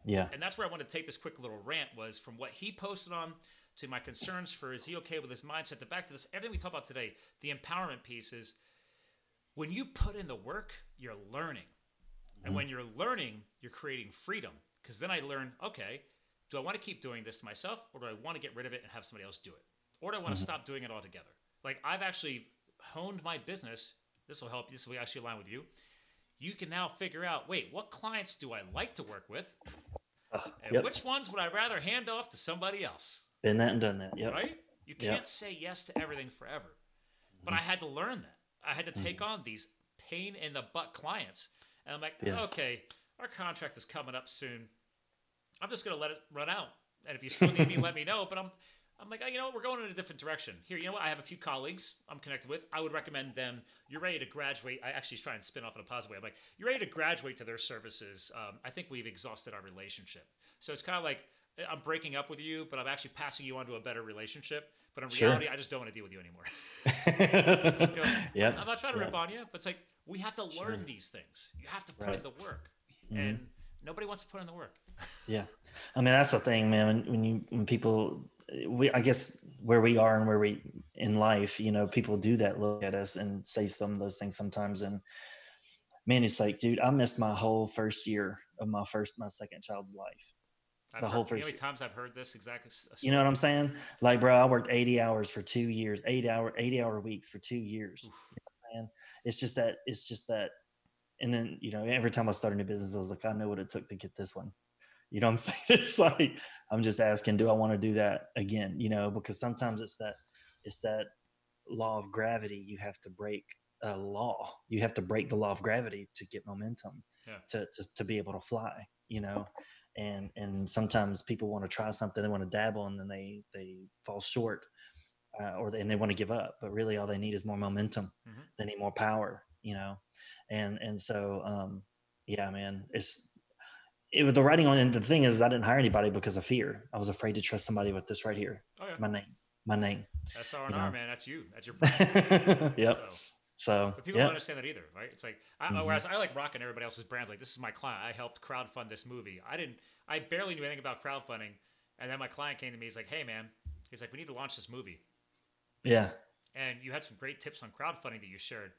Yeah. And that's where I want to take this quick little rant was from what he posted on to my concerns for, is he okay with his mindset? To back to this, everything we talk about today, the empowerment piece is when you put in the work, you're learning. And when you're learning, you're creating freedom. Because then I learn, okay, do I want to keep doing this to myself, or do I want to get rid of it and have somebody else do it? Or do I want to stop doing it altogether? Like, I've actually honed my business. This will help you. This will actually align with you. You can now figure out, wait, what clients do I like to work with? And which ones would I rather hand off to somebody else? Been that and done that. Yep. Right? You can't say yes to everything forever. But I had to learn that. I had to take on these pain in the butt clients. And I'm like, okay, our contract is coming up soon. I'm just going to let it run out. And if you still need me, let me know. But I'm like, oh, you know what? We're going in a different direction. Here, you know what? I have a few colleagues I'm connected with. I would recommend them. You're ready to graduate. I actually try and spin off in a positive way. I'm like, you're ready to graduate to their services. I think we've exhausted our relationship. So it's kind of like, I'm breaking up with you, but I'm actually passing you on to a better relationship. But in reality, I just don't want to deal with you anymore. I'm not trying to rip on you, but it's like, we have to learn these things. You have to put in the work. And nobody wants to put in the work. I mean, that's the thing, man. When people, I guess where we are and where we in life, people do that, look at us and say some of those things sometimes. And man, it's like, dude, I missed my whole first year of my second child's life. How many times I've heard this exactly. You know what I'm saying? Like, bro, I worked 80 hours for 2 years, 80 hour weeks for 2 years. You know, man, it's just that. And then, every time I started a new business, I was like, I know what it took to get this one. You know what I'm saying? It's like, I'm just asking, do I want to do that again? Because sometimes it's that law of gravity. You have to break a law. You have to break the law of gravity to get momentum to be able to fly, And sometimes people want to try something, they want to dabble, and then they fall short, and they want to give up. But really, all they need is more momentum. Mm-hmm. They need more power, And so, man, it was the writing on. And the thing is, I didn't hire anybody because of fear. I was afraid to trust somebody with this right here. Oh, yeah. My name. That's R&R, man. That's you. That's your brand. Yep. So people don't understand that either, right? It's like, whereas I like rocking everybody else's brands. Like, this is my client. I helped crowdfund this movie. I barely knew anything about crowdfunding. And then my client came to me. He's like, hey, man. He's like, we need to launch this movie. Yeah. And you had some great tips on crowdfunding that you shared.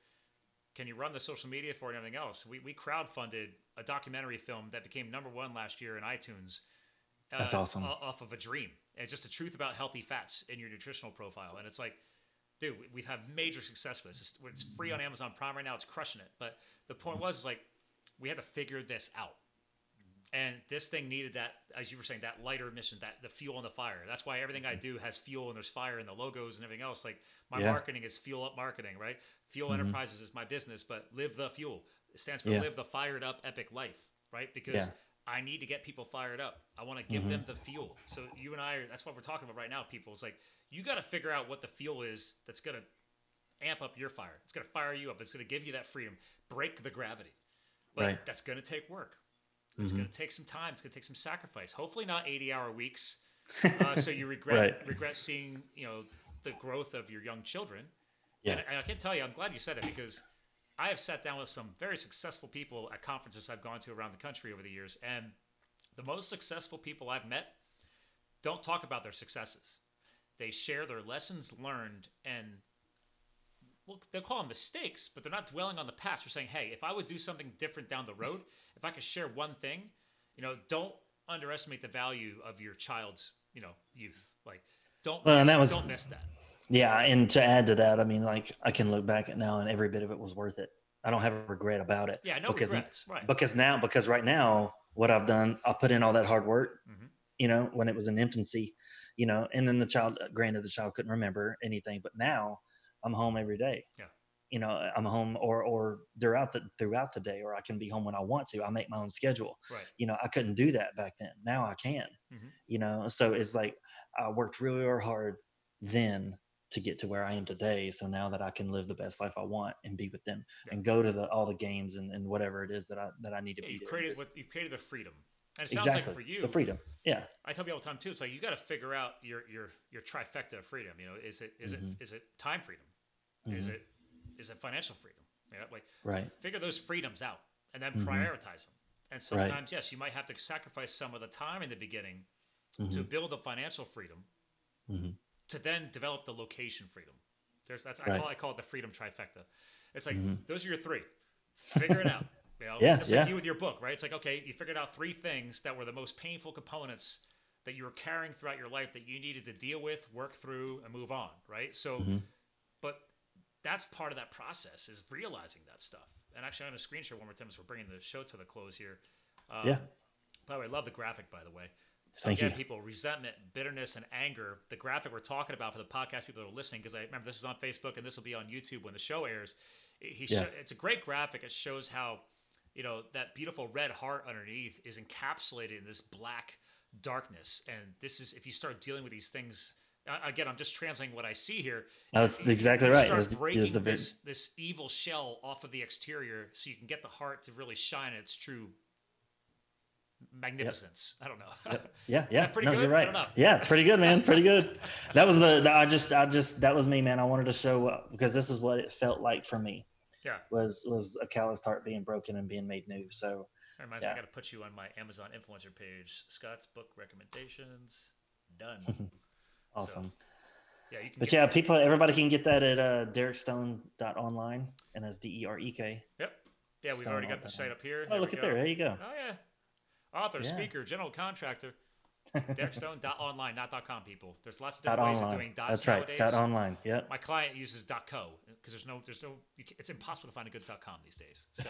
Can you run the social media for it and everything else? We crowdfunded a documentary film that became number 1 last year in iTunes. That's awesome. Off of a dream. And it's just the truth about healthy fats in your nutritional profile. And it's like, dude, we've had major success with this. It's free on Amazon Prime right now. It's crushing it. But the point was, like, we had to figure this out. And this thing needed that, as you were saying, that lighter mission, that the fuel on the fire. That's why everything I do has fuel and there's fire in the logos and everything else. Like, my marketing is Fuel Up Marketing, right? Fuel Enterprises is my business, but Live the Fuel. It stands for Live the Fired Up Epic Life, right? Because I need to get people fired up. I want to give them the fuel. So you and I, that's what we're talking about right now, people. It's like, you got to figure out what the fuel is that's going to amp up your fire. It's going to fire you up. It's going to give you that freedom. Break the gravity. But that's going to take work. It's going to take some time. It's going to take some sacrifice. Hopefully not 80-hour weeks. So you regret seeing, the growth of your young children. Yeah. And I can tell you, I'm glad you said it, because I have sat down with some very successful people at conferences I've gone to around the country over the years. And the most successful people I've met don't talk about their successes. They share their lessons learned and well, they'll call them mistakes, but they're not dwelling on the past. They're saying, hey, if I would do something different down the road, if I could share one thing, you know, don't underestimate the value of your child's, you know, youth. Like, don't miss that. Yeah. And to add to that, I mean, like, I can look back at now and every bit of it was worth it. I don't have a regret about it. Yeah, no regrets. Right. Because right now what I've done, I put in all that hard work, mm-hmm. you know, when it was in infancy, you know, and then the child couldn't remember anything, but now I'm home every day. Yeah. You know, I'm home or throughout the day, or I can be home when I want to. I make my own schedule. Right. You know, I couldn't do that back then. Now I can, mm-hmm. you know, so it's like I worked really, really hard then to get to where I am today. So now that I can live the best life I want and be with them yeah. and go to all the games and whatever it is that I need to be. You created the freedom. And it sounds exactly. like for you, the freedom. Yeah. I tell people all the time too. It's like, you got to figure out your trifecta of freedom. You know, is it time freedom? Mm-hmm. Is it financial freedom? You know, like right. figure those freedoms out and then mm-hmm. prioritize them. And sometimes, right. yes, you might have to sacrifice some of the time in the beginning mm-hmm. to build the financial freedom. Mm-hmm. To then develop the location freedom. I call it the freedom trifecta. It's like, mm-hmm. those are your three. Figure it out. You know, yeah, just like you with your book, right? It's like, okay, you figured out three things that were the most painful components that you were carrying throughout your life that you needed to deal with, work through, and move on, right? So, mm-hmm. but that's part of that process, is realizing that stuff. And actually, I'm going to screen share one more time as we're bringing the show to the close here. Yeah. By the way, I love the graphic, by the way. So again, people, resentment, bitterness, and anger, the graphic we're talking about for the podcast people that are listening, because I remember this is on Facebook and this will be on YouTube when the show airs. It's a great graphic. It shows how, you know, that beautiful red heart underneath is encapsulated in this black darkness. And this is, if you start dealing with these things, again, I'm just translating what I see here. That's exactly right. Start breaking this evil shell off of the exterior so you can get the heart to really shine its true magnificence. Yep. I don't know. Yep. Yeah. Pretty no, good. You're right. I don't know. Yeah. Pretty good, man. Pretty good. That was that was me, man. I wanted to show up because this is what it felt like for me. Yeah. Was a calloused heart being broken and being made new. So that reminds me, I got to put you on my Amazon influencer page, Scott's book recommendations. Done. Awesome. So, yeah. Everybody can get that at derekstone.online, and that's DEREK. Yep. Yeah. We've already got the site up here. Oh, look at there. There you go. Oh yeah. Author, speaker, general contractor, DerekStone.online, not .com, people. There's lots of different ways of doing dots nowadays. That's right, .online, yeah. My client uses .co because it's impossible to find a good .com these days. So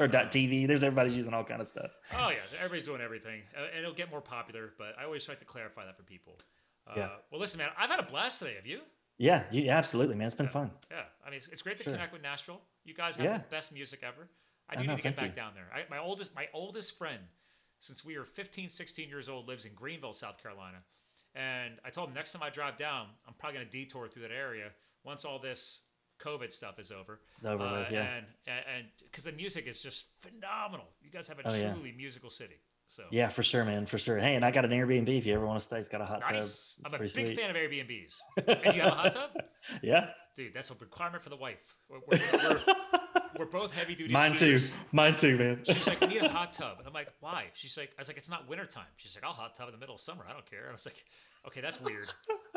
or .tv, everybody's using all kind of stuff. Oh, yeah, everybody's doing everything. And it'll get more popular, but I always like to clarify that for people. Yeah. Well, listen, man, I've had a blast today. Have you? Yeah, absolutely, man. It's been fun. Yeah, I mean, it's great to connect with Nashville. You guys have the best music ever. I need to get back down there. My oldest friend, since we were 15, 16 years old, lives in Greenville, South Carolina. And I told him next time I drive down, I'm probably going to detour through that area once all this COVID stuff is over. It's over with, yeah. And because the music is just phenomenal. You guys have a truly musical city. So yeah, for sure, man, for sure. Hey, and I got an Airbnb if you ever want to stay. It's got a hot tub. I'm a big fan of Airbnbs. And you have a hot tub? Yeah. Dude, that's a requirement for the wife. We're both heavy duty. Mine too, man. She's like, we need a hot tub. And I'm like, why? She's like, I was like, it's not wintertime. She's like, I'll hot tub in the middle of summer. I don't care. I was like, okay, that's weird.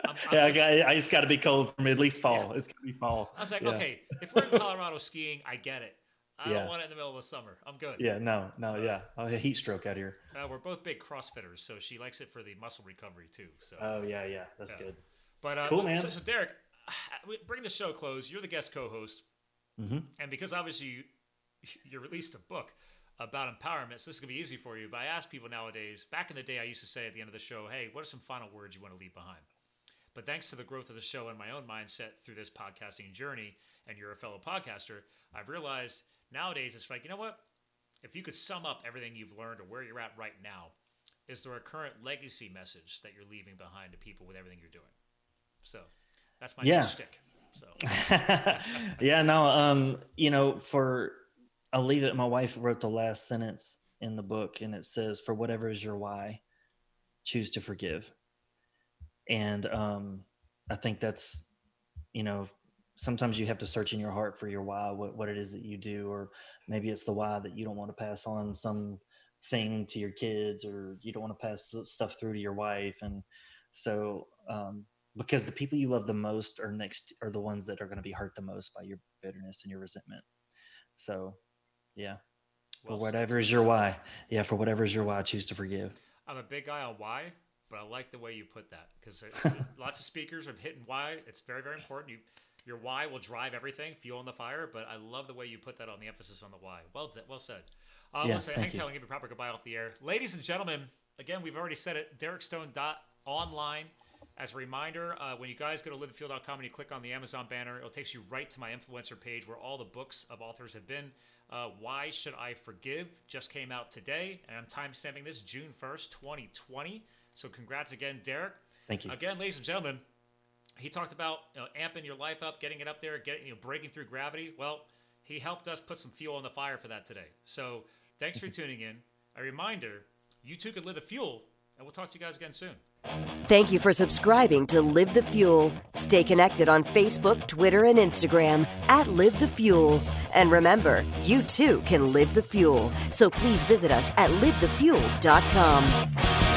It's got to be cold for me, at least fall. Yeah. It's got to be fall. I was like, okay, if we're in Colorado skiing, I get it. I don't want it in the middle of the summer. I'm good. Yeah, no. I'll have a heat stroke out here. We're both big CrossFitters, so she likes it for the muscle recovery too. So. Oh, yeah. That's good. But cool, man. So Derek, bring the show close. You're the guest co-host. Mm-hmm. And because obviously you released a book about empowerment, so this is going to be easy for you. But I ask people nowadays, back in the day, I used to say at the end of the show, hey, what are some final words you want to leave behind? But thanks to the growth of the show and my own mindset through this podcasting journey, and you're a fellow podcaster, I've realized nowadays it's like, you know what? If you could sum up everything you've learned or where you're at right now, is there a current legacy message that you're leaving behind to people with everything you're doing? So that's my new shtick. So I'll leave it. My wife wrote the last sentence in the book, and it says, for whatever is your why, choose to forgive. And I think that's, you know, sometimes you have to search in your heart for your why, what it is that you do, or maybe it's the why that you don't want to pass on some thing to your kids, or you don't want to pass stuff through to your wife. And so because the people you love the most are the ones that are going to be hurt the most by your bitterness and your resentment. So yeah, well, for whatever is your why. Yeah. For whatever is your why, choose to forgive. I'm a big guy on why, but I like the way you put that, because lots of speakers are hitting why. It's very, very important. Your why will drive everything, fuel on the fire. But I love the way you put that on the emphasis on the why. Well said. Thank you. I'll give you a proper goodbye off the air. Ladies and gentlemen, again, we've already said it, DerekStone.online. As a reminder, when you guys go to livethefuel.com and you click on the Amazon banner, it takes you right to my influencer page where all the books of authors have been. Why Should I Forgive just came out today, and I'm timestamping this June 1st, 2020. So congrats again, Derek. Thank you. Again, ladies and gentlemen, he talked about amping your life up, getting it up there, breaking through gravity. Well, he helped us put some fuel on the fire for that today. So thanks for tuning in. A reminder, you too can live the fuel, and we'll talk to you guys again soon. Thank you for subscribing to Live the Fuel. Stay connected on Facebook, Twitter, and Instagram @Live the Fuel. And remember, you too can live the fuel. So please visit us at livethefuel.com.